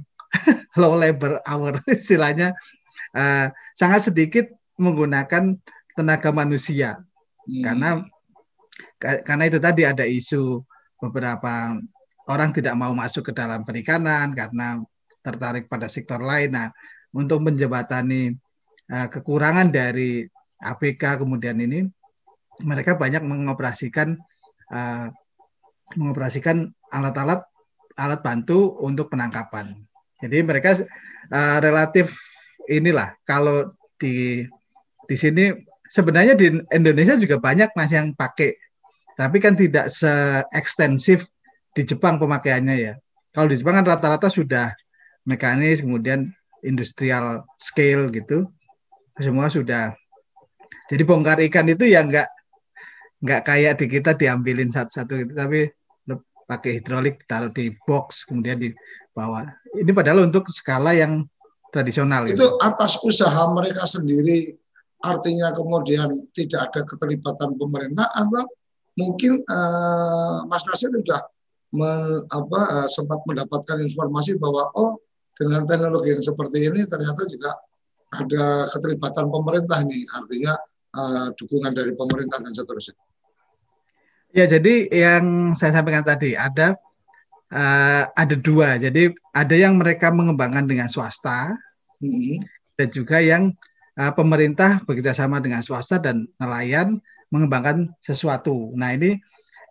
low labor hour, istilahnya uh, sangat sedikit menggunakan tenaga manusia. Hmm. Karena karena itu tadi ada isu beberapa orang tidak mau masuk ke dalam perikanan karena tertarik pada sektor lain. Nah, untuk menjembatani uh, kekurangan dari A P K kemudian ini, mereka banyak mengoperasikan uh, mengoperasikan alat-alat alat bantu untuk penangkapan. Jadi mereka uh, relatif inilah, kalau di di sini sebenarnya di Indonesia juga banyak mas yang pakai, tapi kan tidak se-ekstensif di Jepang pemakaiannya ya. Kalau di Jepang kan rata-rata sudah mekanis, kemudian industrial scale gitu, semua sudah. Jadi bongkar ikan itu ya nggak nggak kayak di kita diambilin satu-satu gitu, tapi pakai hidrolik, taruh di box kemudian dibawa. Ini padahal untuk skala yang tradisional. Itu gitu. Atas usaha mereka sendiri, artinya kemudian tidak ada keterlibatan pemerintah, atau mungkin uh, Mas Nasir sudah men, apa, uh, sempat mendapatkan informasi bahwa oh dengan teknologi yang seperti ini ternyata juga ada keterlibatan pemerintah nih, artinya Uh, dukungan dari pemerintah dan seterusnya. Ya, jadi yang saya sampaikan tadi ada uh, ada dua. Jadi ada yang mereka mengembangkan dengan swasta, hmm. dan juga yang uh, pemerintah bekerjasama dengan swasta dan nelayan mengembangkan sesuatu. Nah, ini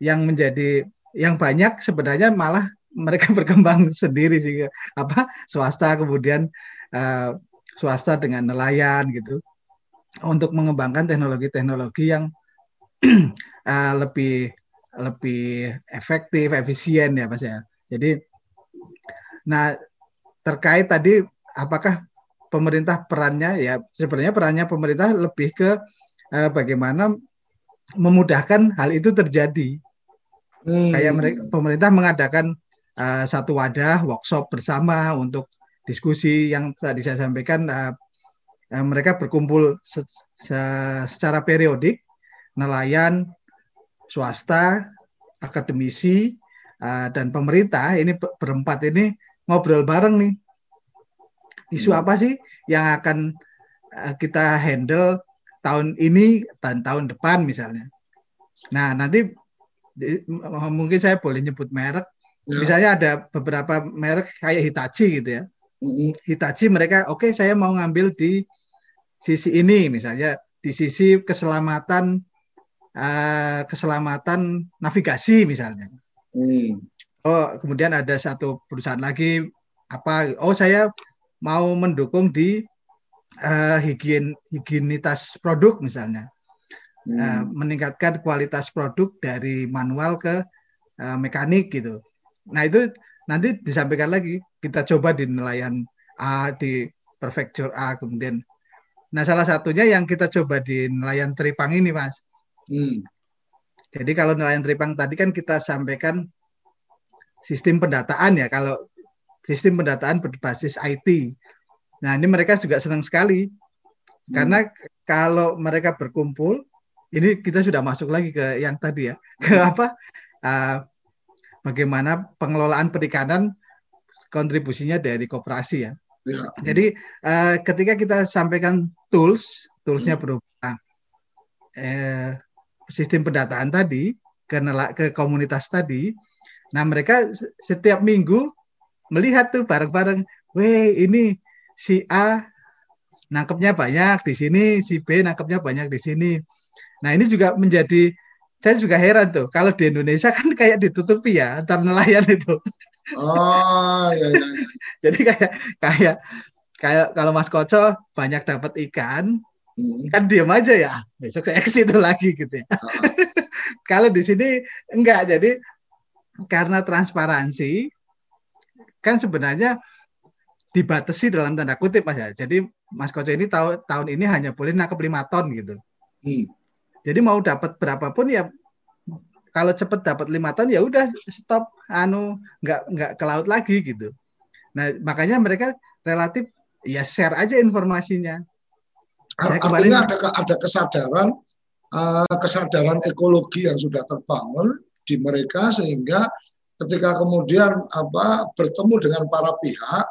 yang menjadi yang banyak sebenarnya malah mereka berkembang sendiri sih, apa swasta kemudian uh, swasta dengan nelayan gitu, untuk mengembangkan teknologi-teknologi yang uh, lebih lebih efektif, efisien ya Mas ya. Jadi, nah terkait tadi apakah pemerintah perannya, ya sebenarnya perannya pemerintah lebih ke uh, bagaimana memudahkan hal itu terjadi. Hmm. Kayak mereka, pemerintah mengadakan uh, satu wadah workshop bersama untuk diskusi yang tadi saya sampaikan. Uh, Mereka berkumpul se se secara periodik, nelayan, swasta, akademisi, uh, dan pemerintah. Ini berempat ini ngobrol bareng nih. Isu apa sih yang akan uh, kita handle tahun ini dan tahun depan misalnya. Nah nanti di, mungkin saya boleh nyebut merek. Ya. Misalnya ada beberapa merek kayak Hitachi gitu ya. Hitachi mereka oke okay, saya mau ngambil di sisi ini, misalnya di sisi keselamatan uh, keselamatan navigasi misalnya. Hmm. Oh, kemudian ada satu perusahaan lagi apa? Oh, saya mau mendukung di uh, higien higienitas produk misalnya, hmm. uh, meningkatkan kualitas produk dari manual ke uh, mekanik gitu. Nah itu nanti disampaikan lagi, kita coba di nelayan A, di prefektur A kemudian. Nah salah satunya yang kita coba di nelayan Tripang ini Mas. Hmm. Jadi kalau nelayan Tripang tadi kan kita sampaikan sistem pendataan ya, kalau sistem pendataan berbasis I T. Nah ini mereka juga senang sekali. Hmm. Karena kalau mereka berkumpul, ini kita sudah masuk lagi ke yang tadi ya. Ke apa? Uh, bagaimana pengelolaan perikanan kontribusinya dari koperasi ya. Ya. Jadi uh, ketika kita sampaikan tools, toolsnya hmm. berupa eh, sistem pendataan tadi ke, ke komunitas tadi. Nah mereka setiap minggu melihat tuh bareng-bareng, weh ini si A nangkepnya banyak di sini, si B nangkepnya banyak di sini. Nah ini juga menjadi, saya juga heran tuh kalau di Indonesia kan kayak ditutupi ya antar nelayan itu. Oh, iya, iya. Jadi kayak kayak kayak kalau Mas Koco banyak dapat ikan, hmm. kan diam aja ya. Besok saya exit lagi gitu ya. Oh. Kalau di sini enggak, jadi karena transparansi kan sebenarnya dibatasi dalam tanda kutip Mas ya. Jadi Mas Koco ini tahun tahun ini hanya boleh nangkep lima ton gitu. Hmm. Jadi mau dapat berapapun ya, kalau cepat dapat lima ton ya udah stop, anu nggak nggak ke laut lagi gitu. Nah makanya mereka relatif ya share aja informasinya. Artinya ada ada kesadaran kesadaran ekologi yang sudah terbangun di mereka, sehingga ketika kemudian apa bertemu dengan para pihak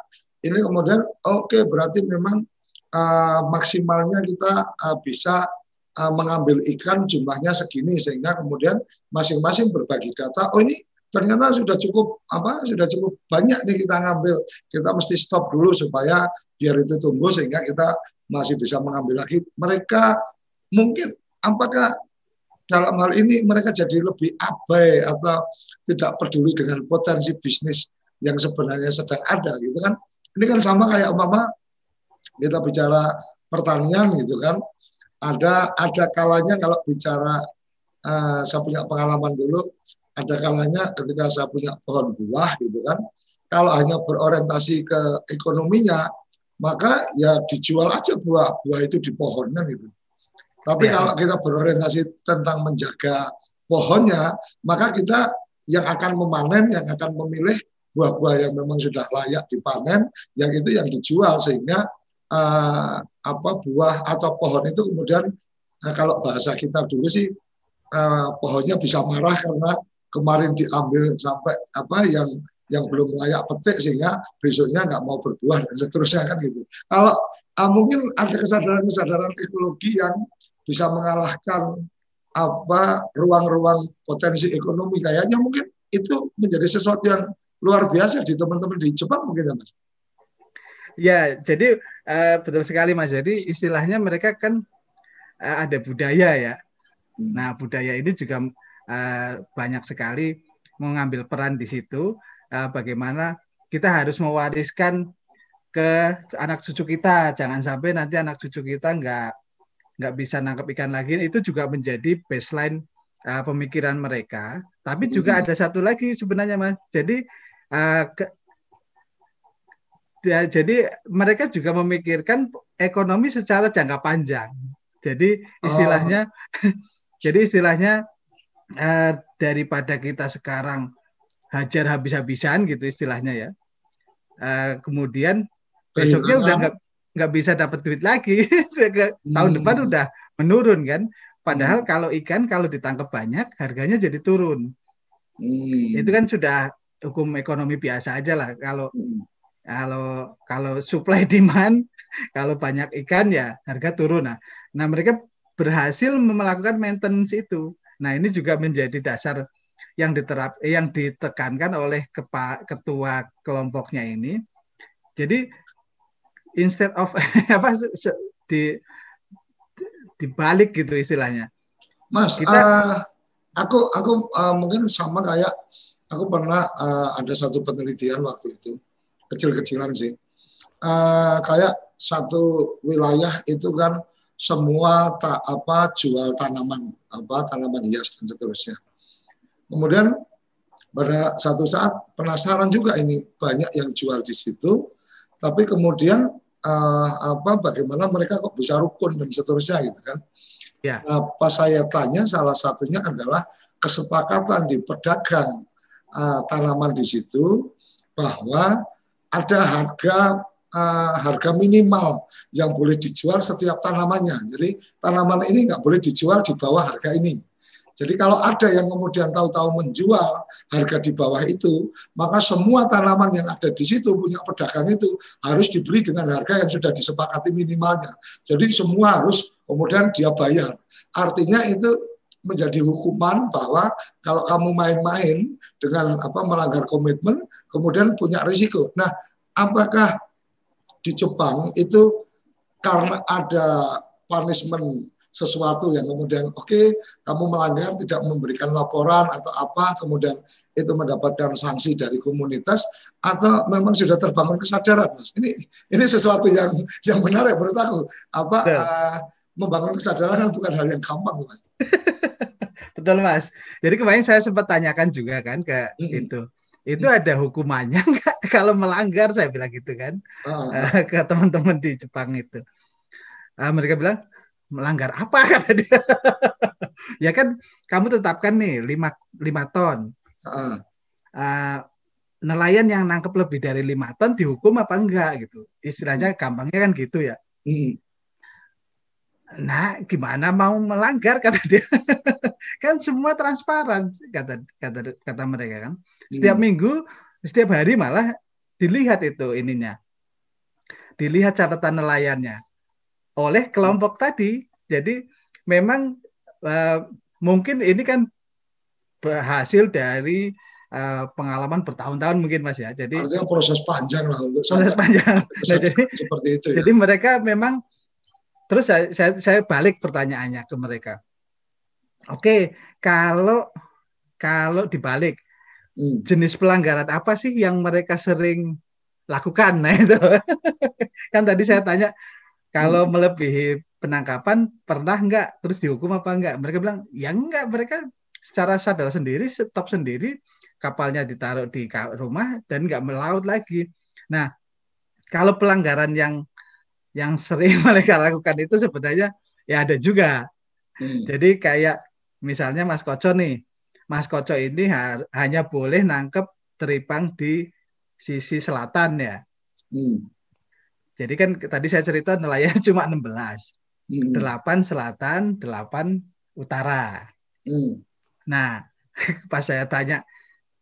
ini kemudian oke okay, berarti memang uh, maksimalnya kita uh, bisa uh, mengambil ikan jumlahnya segini sehingga kemudian masing-masing berbagi data. Oh ini ternyata sudah cukup apa sudah cukup banyak nih kita ngambil, kita mesti stop dulu supaya biar itu tumbuh sehingga kita masih bisa mengambil lagi. Mereka mungkin apakah dalam hal ini mereka jadi lebih abai atau tidak peduli dengan potensi bisnis yang sebenarnya sedang ada gitu kan. Ini kan sama kayak umpama kita bicara pertanian gitu kan, ada ada kalanya kalau bicara uh, saya punya pengalaman dulu. Ada kalanya ketika saya punya pohon buah gitu kan, kalau hanya berorientasi ke ekonominya, maka ya dijual aja buah, buah itu di pohonnya gitu. Tapi ya, kalau kita berorientasi tentang menjaga pohonnya, maka kita yang akan memanen, yang akan memilih buah-buah yang memang sudah layak dipanen, yang itu yang dijual sehingga uh, apa buah atau pohon itu kemudian uh, kalau bahasa kita dulu sih uh, pohonnya bisa marah karena kemarin diambil sampai apa yang yang belum layak petik sehingga besoknya nggak mau berbuah dan seterusnya kan gitu. Kalau ah, mungkin ada kesadaran-kesadaran ekologi yang bisa mengalahkan apa ruang-ruang potensi ekonomi kayaknya mungkin itu menjadi sesuatu yang luar biasa di teman-teman di Jepang mungkin ya Mas. Ya jadi uh, betul sekali Mas. Jadi istilahnya mereka kan uh, ada budaya ya. Hmm. Nah budaya ini juga Uh, banyak sekali mengambil peran di situ, uh, bagaimana kita harus mewariskan ke anak cucu kita, jangan sampai nanti anak cucu kita nggak nggak bisa nangkep ikan lagi. Itu juga menjadi baseline uh, pemikiran mereka. Tapi juga ada satu lagi sebenarnya Mas, jadi uh, ke, ya, jadi mereka juga memikirkan ekonomi secara jangka panjang. Jadi istilahnya oh. jadi istilahnya Uh, daripada kita sekarang hajar habis-habisan gitu istilahnya ya, uh, kemudian besoknya udah nggak nggak bisa dapat duit lagi tahun hmm. depan udah menurun kan, padahal hmm. kalau ikan kalau ditangkap banyak harganya jadi turun. hmm. Itu kan sudah hukum ekonomi biasa aja lah. Kalau hmm. kalau kalau supply demand kalau banyak ikan ya harga turun. Nah, nah mereka berhasil melakukan maintenance itu. Nah, ini juga menjadi dasar yang diterap yang ditekankan oleh kepa, ketua kelompoknya ini. Jadi instead of apa di dibalik gitu istilahnya. Mas, kita uh, aku aku uh, mungkin sama kayak aku pernah uh, ada satu penelitian waktu itu. Kecil-kecilan sih. Uh, kayak satu wilayah itu kan semua tak apa jual tanaman apa tanaman hias dan seterusnya. Kemudian pada satu saat penasaran juga ini banyak yang jual di situ, tapi kemudian uh, apa bagaimana mereka kok bisa rukun dan seterusnya gitu kan? Ya. Nah, pas saya tanya salah satunya adalah kesepakatan di pedagang uh, tanaman di situ bahwa ada harga Uh, harga minimal yang boleh dijual setiap tanamannya. Jadi tanaman ini nggak boleh dijual di bawah harga ini. Jadi kalau ada yang kemudian tahu-tahu menjual harga di bawah itu, maka semua tanaman yang ada di situ punya pedagang itu harus dibeli dengan harga yang sudah disepakati minimalnya. Jadi semua harus kemudian dia bayar. Artinya itu menjadi hukuman bahwa kalau kamu main-main dengan apa melanggar komitmen, kemudian punya risiko. Nah, apakah di Jepang itu karena ada punishment sesuatu yang kemudian oke okay, kamu melanggar tidak memberikan laporan atau apa kemudian itu mendapatkan sanksi dari komunitas atau memang sudah terbangun kesadaran Mas? Ini ini sesuatu yang yang menarik menurut aku apa ya. Uh, membangun kesadaran bukan hal yang gampang Mas. Betul Mas. Jadi kemarin saya sempat tanyakan juga kan ke mm-hmm. itu. Itu ada hukumannya nggak kalau melanggar, saya bilang gitu kan, oh. uh, ke teman-teman di Jepang itu. Uh, mereka bilang, melanggar apa kata dia? Ya kan, kamu tetapkan nih lima ton. Uh. Uh, nelayan yang nangkep lebih dari lima ton dihukum apa enggak gitu. Istilahnya gampangnya kan gitu ya. Uh. Nah, gimana mau melanggar kata dia. kan semua transparan kata kata kata mereka kan. Setiap hmm. minggu, setiap hari malah dilihat itu ininya. Dilihat catatan nelayannya oleh kelompok tadi. Jadi memang uh, mungkin ini kan berhasil dari uh, pengalaman bertahun-tahun mungkin Mas ya. Jadi artinya proses panjang lah untuk proses panjang. Nah, jadi seperti itu ya. Jadi mereka memang terus saya, saya, saya balik pertanyaannya ke mereka. Oke, kalau kalau dibalik hmm. jenis pelanggaran apa sih yang mereka sering lakukan? Nah itu kan tadi saya tanya kalau hmm. melebihi penangkapan pernah enggak, terus dihukum apa enggak? Mereka bilang ya enggak, mereka secara sadar sendiri, stop sendiri, kapalnya ditaruh di rumah dan enggak melaut lagi. Nah, kalau pelanggaran yang yang sering mereka lakukan itu sebenarnya ya ada juga. Hmm. Jadi kayak misalnya Mas Koco nih. Mas Koco ini ha hanya boleh nangkep teripang di sisi selatan ya. Hmm. Jadi kan tadi saya cerita nelayan cuma enam belas. Hmm. delapan selatan, delapan utara. Hmm. Nah, pas saya tanya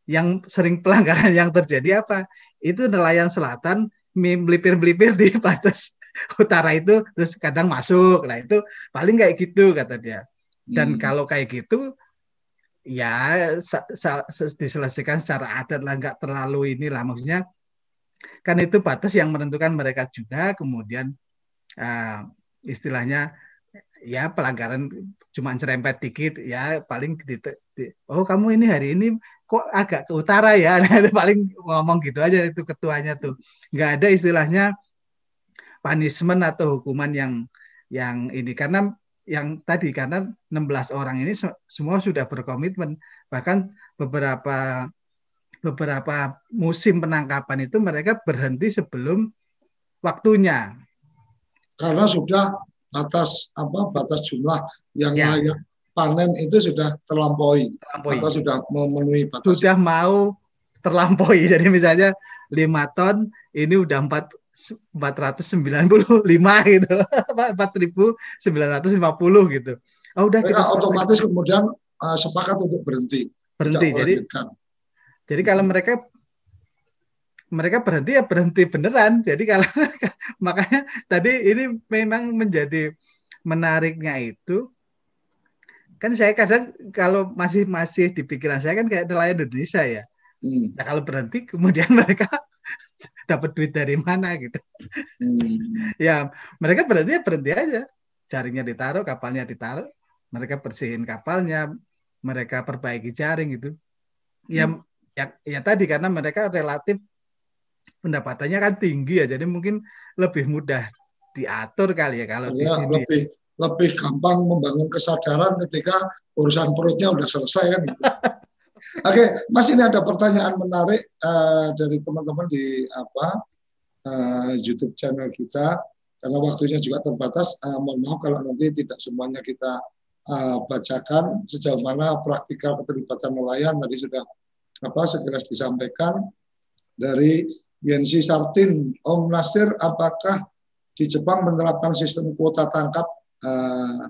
yang sering pelanggaran yang terjadi apa? Itu nelayan selatan melipir-melipir di batas utara itu, terus kadang masuk. Nah itu paling kayak gitu kata dia. Dan hmm. kalau kayak gitu ya diselesaikan secara adat lah, nggak terlalu inilah, maksudnya kan itu batas yang menentukan mereka juga. Kemudian uh, istilahnya ya pelanggaran cuma cerempet dikit ya paling di, di, oh kamu ini hari ini kok agak ke utara ya. Nah, itu paling ngomong gitu aja itu ketuanya tuh, nggak ada istilahnya punishment atau hukuman yang yang ini, karena yang tadi karena enam belas orang ini semua sudah berkomitmen, bahkan beberapa beberapa musim penangkapan itu mereka berhenti sebelum waktunya karena sudah batas apa batas jumlah yang ya. layak panen itu sudah terlampaui, terlampaui. Atau sudah memenuhi batas sudah mau terlampaui. Jadi misalnya lima ton ini udah empat empat ratus sembilan puluh lima gitu, empat ribu sembilan ratus lima puluh gitu. Oh, udah kita otomatis kemudian uh, sepakat untuk berhenti. Berhenti. Jadi, jadi kalau mereka mereka berhenti ya berhenti beneran. Jadi kalau makanya tadi ini memang menjadi menariknya itu kan saya kadang kalau masih masih di pikiran saya kan kayak nelayan Indonesia ya. Hmm. Nah kalau berhenti kemudian mereka dapat duit dari mana gitu. Hmm. Ya mereka berhenti berhenti aja, jaringnya ditaruh, kapalnya ditaruh, mereka bersihin kapalnya, mereka perbaiki jaring gitu. Ya, hmm. ya ya tadi karena mereka relatif pendapatannya kan tinggi ya, jadi mungkin lebih mudah diatur kali ya kalau ya, di sini. Lebih lebih gampang membangun kesadaran ketika urusan perutnya udah selesai kan gitu. Oke, Mas, ini ada pertanyaan menarik uh, dari teman-teman di apa uh, YouTube channel kita. Karena waktunya juga terbatas, uh, mohon maaf kalau nanti tidak semuanya kita uh, bacakan. Sejauh mana praktikal keterlibatan nelayan tadi sudah apa sekilas disampaikan dari Yensi Sartin. Om Nasir, apakah di Jepang menerapkan sistem kuota tangkap uh,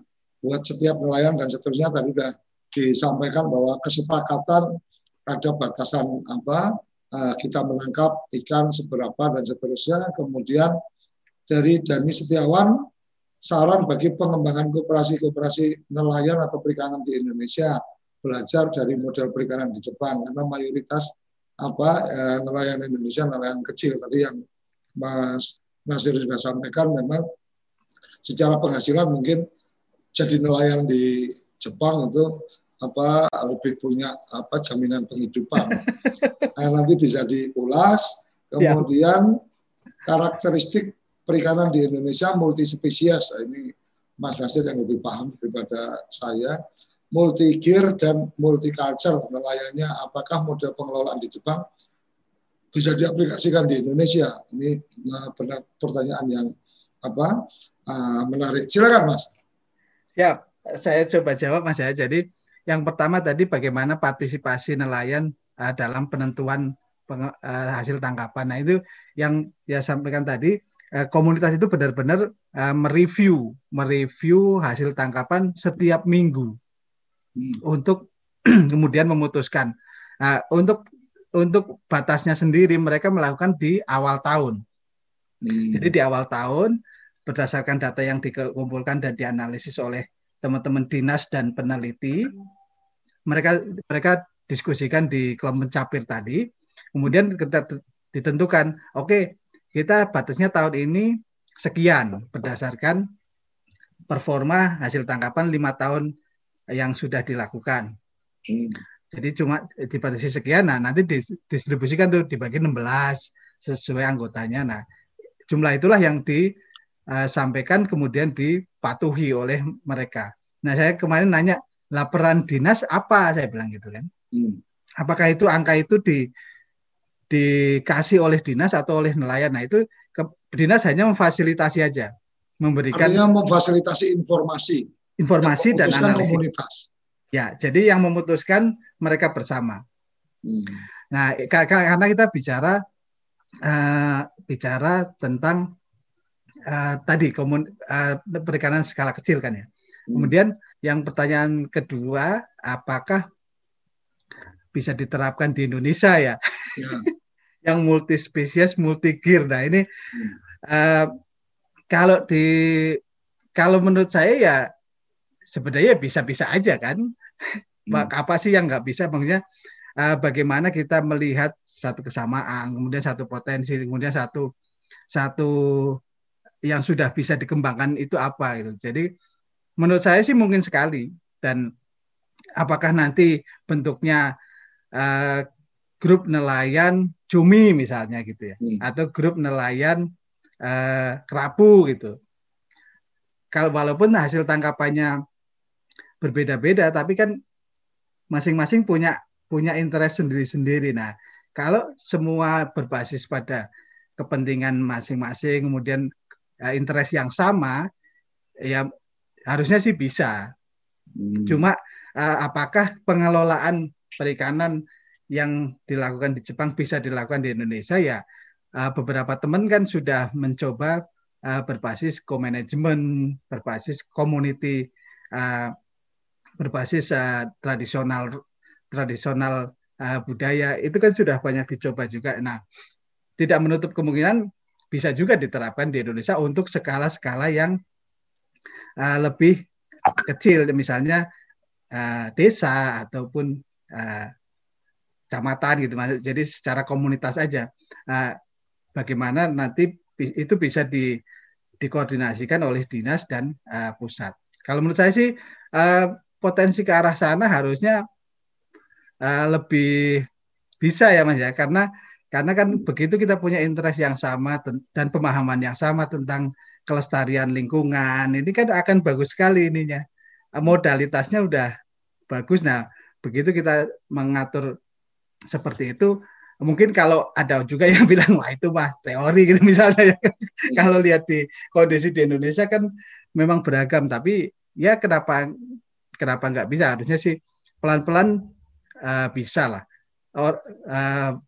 buat setiap nelayan dan seterusnya? Tadi sudah disampaikan bahwa kesepakatan ada batasan apa kita menangkap ikan seberapa dan seterusnya. Kemudian dari Dhani Setiawan, saran bagi pengembangan koperasi-koperasi nelayan atau perikanan di Indonesia, belajar dari model perikanan di Jepang karena mayoritas apa nelayan Indonesia nelayan kecil. Tadi yang Mas Nasir sudah sampaikan memang secara penghasilan mungkin jadi nelayan di Jepang itu apa lebih punya apa jaminan penghidupan. Nah, nanti bisa diulas. Kemudian ya. Karakteristik perikanan di Indonesia multispesies. Ini Mas Nasir yang lebih paham daripada saya. Multigear dan multiculture nelayannya. Apakah model pengelolaan di Jepang bisa diaplikasikan di Indonesia? Ini nah, pertanyaan yang apa uh, menarik. Silakan Mas. Ya. Saya coba jawab Mas ya. Jadi yang pertama tadi bagaimana partisipasi nelayan uh, dalam penentuan peng, uh, hasil tangkapan. Nah itu yang ya sampaikan tadi uh, komunitas itu benar-benar uh, mereview, mereview hasil tangkapan setiap minggu. untuk kemudian memutuskan. Nah, untuk untuk batasnya sendiri mereka melakukan di awal tahun. Hmm. Jadi di awal tahun berdasarkan data yang dikumpulkan dan dianalisis oleh teman-teman dinas dan peneliti, mereka mereka diskusikan di kelompok capir tadi. Kemudian kita ditentukan, oke, okay, kita batasnya tahun ini sekian berdasarkan performa hasil tangkapan lima tahun yang sudah dilakukan. Hmm. Jadi cuma dibatasi sekian, nah nanti didistribusikan tuh dibagi enam belas sesuai anggotanya. Nah, jumlah itulah yang disampaikan kemudian dipatuhi oleh mereka. Nah, saya kemarin nanya, laporan dinas apa? Saya bilang gitu kan. Hmm. Apakah itu angka itu di dikasih oleh dinas atau oleh nelayan? Nah, itu ke, dinas hanya memfasilitasi aja, memberikan. Artinya memfasilitasi informasi. Informasi dan analisis. Komunitas. Ya, jadi yang memutuskan mereka bersama. Hmm. Nah, karena kita bicara uh, bicara tentang uh, tadi komun, uh, perikanan skala kecil kan ya. Hmm. Kemudian yang pertanyaan kedua, apakah bisa diterapkan di Indonesia ya? Ya. Yang multi spesies, multi gear. Nah ini hmm. uh, kalau di kalau menurut saya ya. Sebenarnya bisa-bisa aja kan, hmm. apa sih yang nggak bisa? Maksudnya uh, bagaimana kita melihat satu kesamaan, kemudian satu potensi, kemudian satu satu yang sudah bisa dikembangkan itu apa gitu. Jadi menurut saya sih mungkin sekali. Dan apakah nanti bentuknya uh, grup nelayan cumi misalnya gitu ya, hmm. atau grup nelayan uh, kerapu gitu. Kalau walaupun hasil tangkapannya berbeda-beda, tapi kan masing-masing punya punya interest sendiri-sendiri. Nah, kalau semua berbasis pada kepentingan masing-masing, kemudian uh, interest yang sama, ya harusnya sih bisa. Hmm. Cuma uh, apakah pengelolaan perikanan yang dilakukan di Jepang bisa dilakukan di Indonesia? Ya, uh, beberapa teman kan sudah mencoba uh, berbasis co-management, berbasis community, uh, berbasis uh, tradisional tradisional uh, budaya, itu kan sudah banyak dicoba juga. Nah, tidak menutup kemungkinan bisa juga diterapkan di Indonesia untuk skala-skala yang uh, lebih kecil, misalnya uh, desa ataupun uh, kecamatan gitu. Jadi secara komunitas aja. Uh, bagaimana nanti itu bisa di, dikoordinasikan oleh dinas dan uh, pusat. Kalau menurut saya sih uh, potensi ke arah sana harusnya uh, lebih bisa ya Mas ya, karena karena kan begitu kita punya interest yang sama dan pemahaman yang sama tentang kelestarian lingkungan, ini kan akan bagus sekali ininya, modalitasnya udah bagus. Nah, begitu kita mengatur seperti itu, mungkin kalau ada juga yang bilang wah itu mah teori gitu misalnya ya. Kalau lihat di kondisi di Indonesia kan memang beragam, tapi ya kenapa Kenapa nggak bisa? Harusnya sih pelan-pelan uh, bisa lah. Or, uh,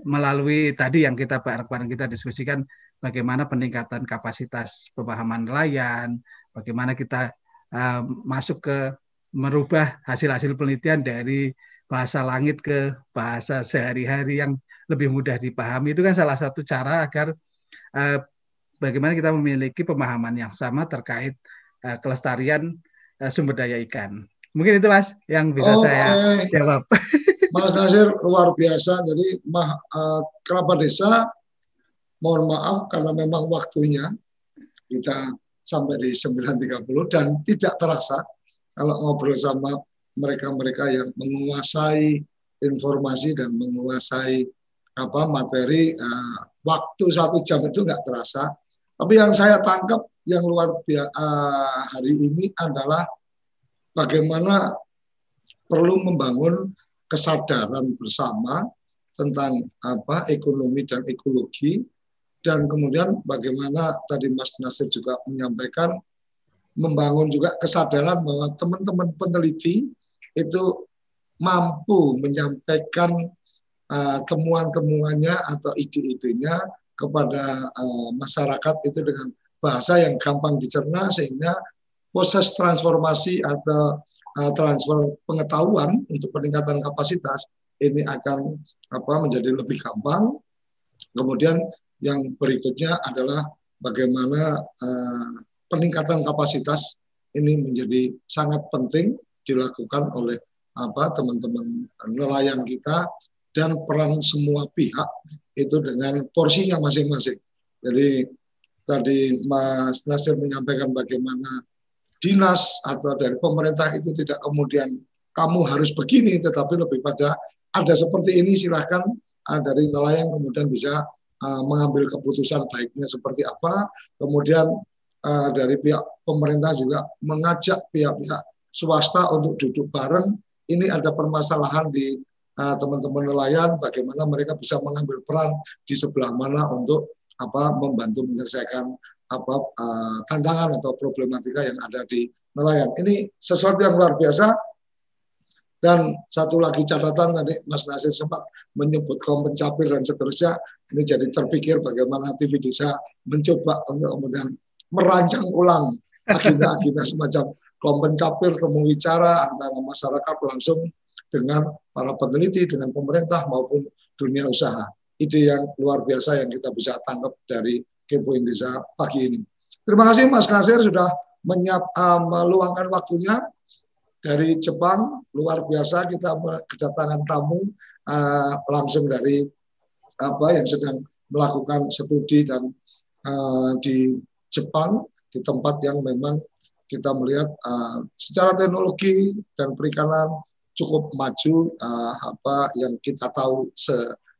melalui tadi yang kita bareng-bareng kita diskusikan, bagaimana peningkatan kapasitas pemahaman nelayan, bagaimana kita uh, masuk ke merubah hasil-hasil penelitian dari bahasa langit ke bahasa sehari-hari yang lebih mudah dipahami. Itu kan salah satu cara agar uh, bagaimana kita memiliki pemahaman yang sama terkait uh, kelestarian sumber daya ikan. Mungkin itu Mas yang bisa oh, saya eh, jawab. Mas Nasir luar biasa. Jadi mah, uh, Kelapa Desa, mohon maaf karena memang waktunya kita sampai di sembilan tiga puluh dan tidak terasa kalau ngobrol sama mereka-mereka yang menguasai informasi dan menguasai apa materi, uh, waktu satu jam itu nggak terasa. Tapi yang saya tangkap yang luar biasa hari ini adalah bagaimana perlu membangun kesadaran bersama tentang apa ekonomi dan ekologi, dan kemudian bagaimana tadi Mas Nasir juga menyampaikan membangun juga kesadaran bahwa teman-teman peneliti itu mampu menyampaikan uh, temuan-temuannya atau ide-idenya kepada uh, masyarakat itu dengan bahasa yang gampang dicerna, sehingga proses transformasi atau uh, transfer pengetahuan untuk peningkatan kapasitas ini akan apa menjadi lebih gampang. Kemudian yang berikutnya adalah bagaimana uh, peningkatan kapasitas ini menjadi sangat penting dilakukan oleh apa teman-teman nelayan kita, dan peran semua pihak itu dengan porsinya masing-masing. Jadi tadi Mas Nasir menyampaikan bagaimana dinas atau dari pemerintah itu tidak kemudian kamu harus begini, tetapi lebih pada ada seperti ini, silahkan ah, dari nelayan kemudian bisa ah, mengambil keputusan baiknya seperti apa. Kemudian ah, dari pihak pemerintah juga mengajak pihak-pihak swasta untuk duduk bareng. Ini ada permasalahan di teman-teman uh, nelayan, bagaimana mereka bisa mengambil peran di sebelah mana untuk apa membantu menyelesaikan apa uh, tantangan atau problematika yang ada di nelayan. Ini sesuatu yang luar biasa. Dan satu lagi catatan tadi Mas Nasir sempat menyebut kelompok pencapir dan seterusnya. Ini jadi terpikir bagaimana T V Desa mencoba untuk kemudian merancang ulang agenda-agenda semacam kelompok pencapir, temu bicara antara masyarakat langsung dengan para peneliti, dengan pemerintah maupun dunia usaha. Ide yang luar biasa yang kita bisa tangkap dari Kepo Indonesia pagi ini. Terima kasih Mas Nasir sudah menyiap, uh, meluangkan waktunya dari Jepang. Luar biasa kita kedatangan tamu uh, langsung dari apa yang sedang melakukan studi dan uh, di Jepang, di tempat yang memang kita melihat uh, secara teknologi dan perikanan cukup maju, uh, apa yang kita tahu se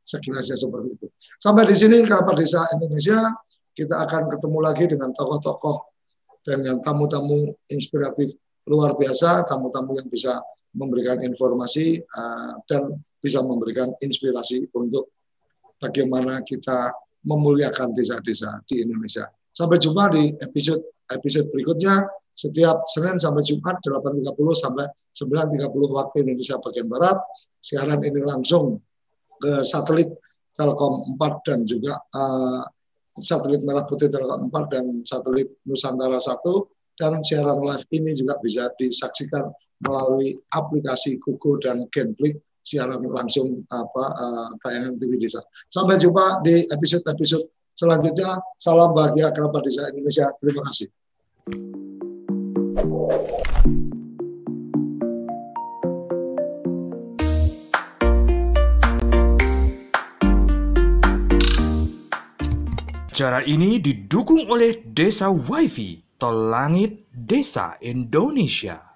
sekilasnya seperti itu. Sampai di sini Kepo Desa Indonesia, kita akan ketemu lagi dengan tokoh-tokoh dan dengan tamu-tamu inspiratif luar biasa, tamu-tamu yang bisa memberikan informasi uh, dan bisa memberikan inspirasi untuk bagaimana kita memuliakan desa-desa di Indonesia. Sampai jumpa di episode-episode berikutnya, setiap Senin sampai Jumat, delapan tiga puluh sampai sembilan tiga puluh waktu Indonesia bagian Barat. Siaran ini langsung ke satelit Telkom empat dan juga uh, satelit Merah Putih Telkom empat dan satelit Nusantara satu. Dan siaran live ini juga bisa disaksikan melalui aplikasi Koco dan Genflix, siaran langsung apa uh, tayangan T V Desa. Sampai jumpa di episode-episode selanjutnya. Salam bahagia Kepo Desa Indonesia. Terima kasih. Acara ini didukung oleh Desa WiFi Tolangit Desa Indonesia.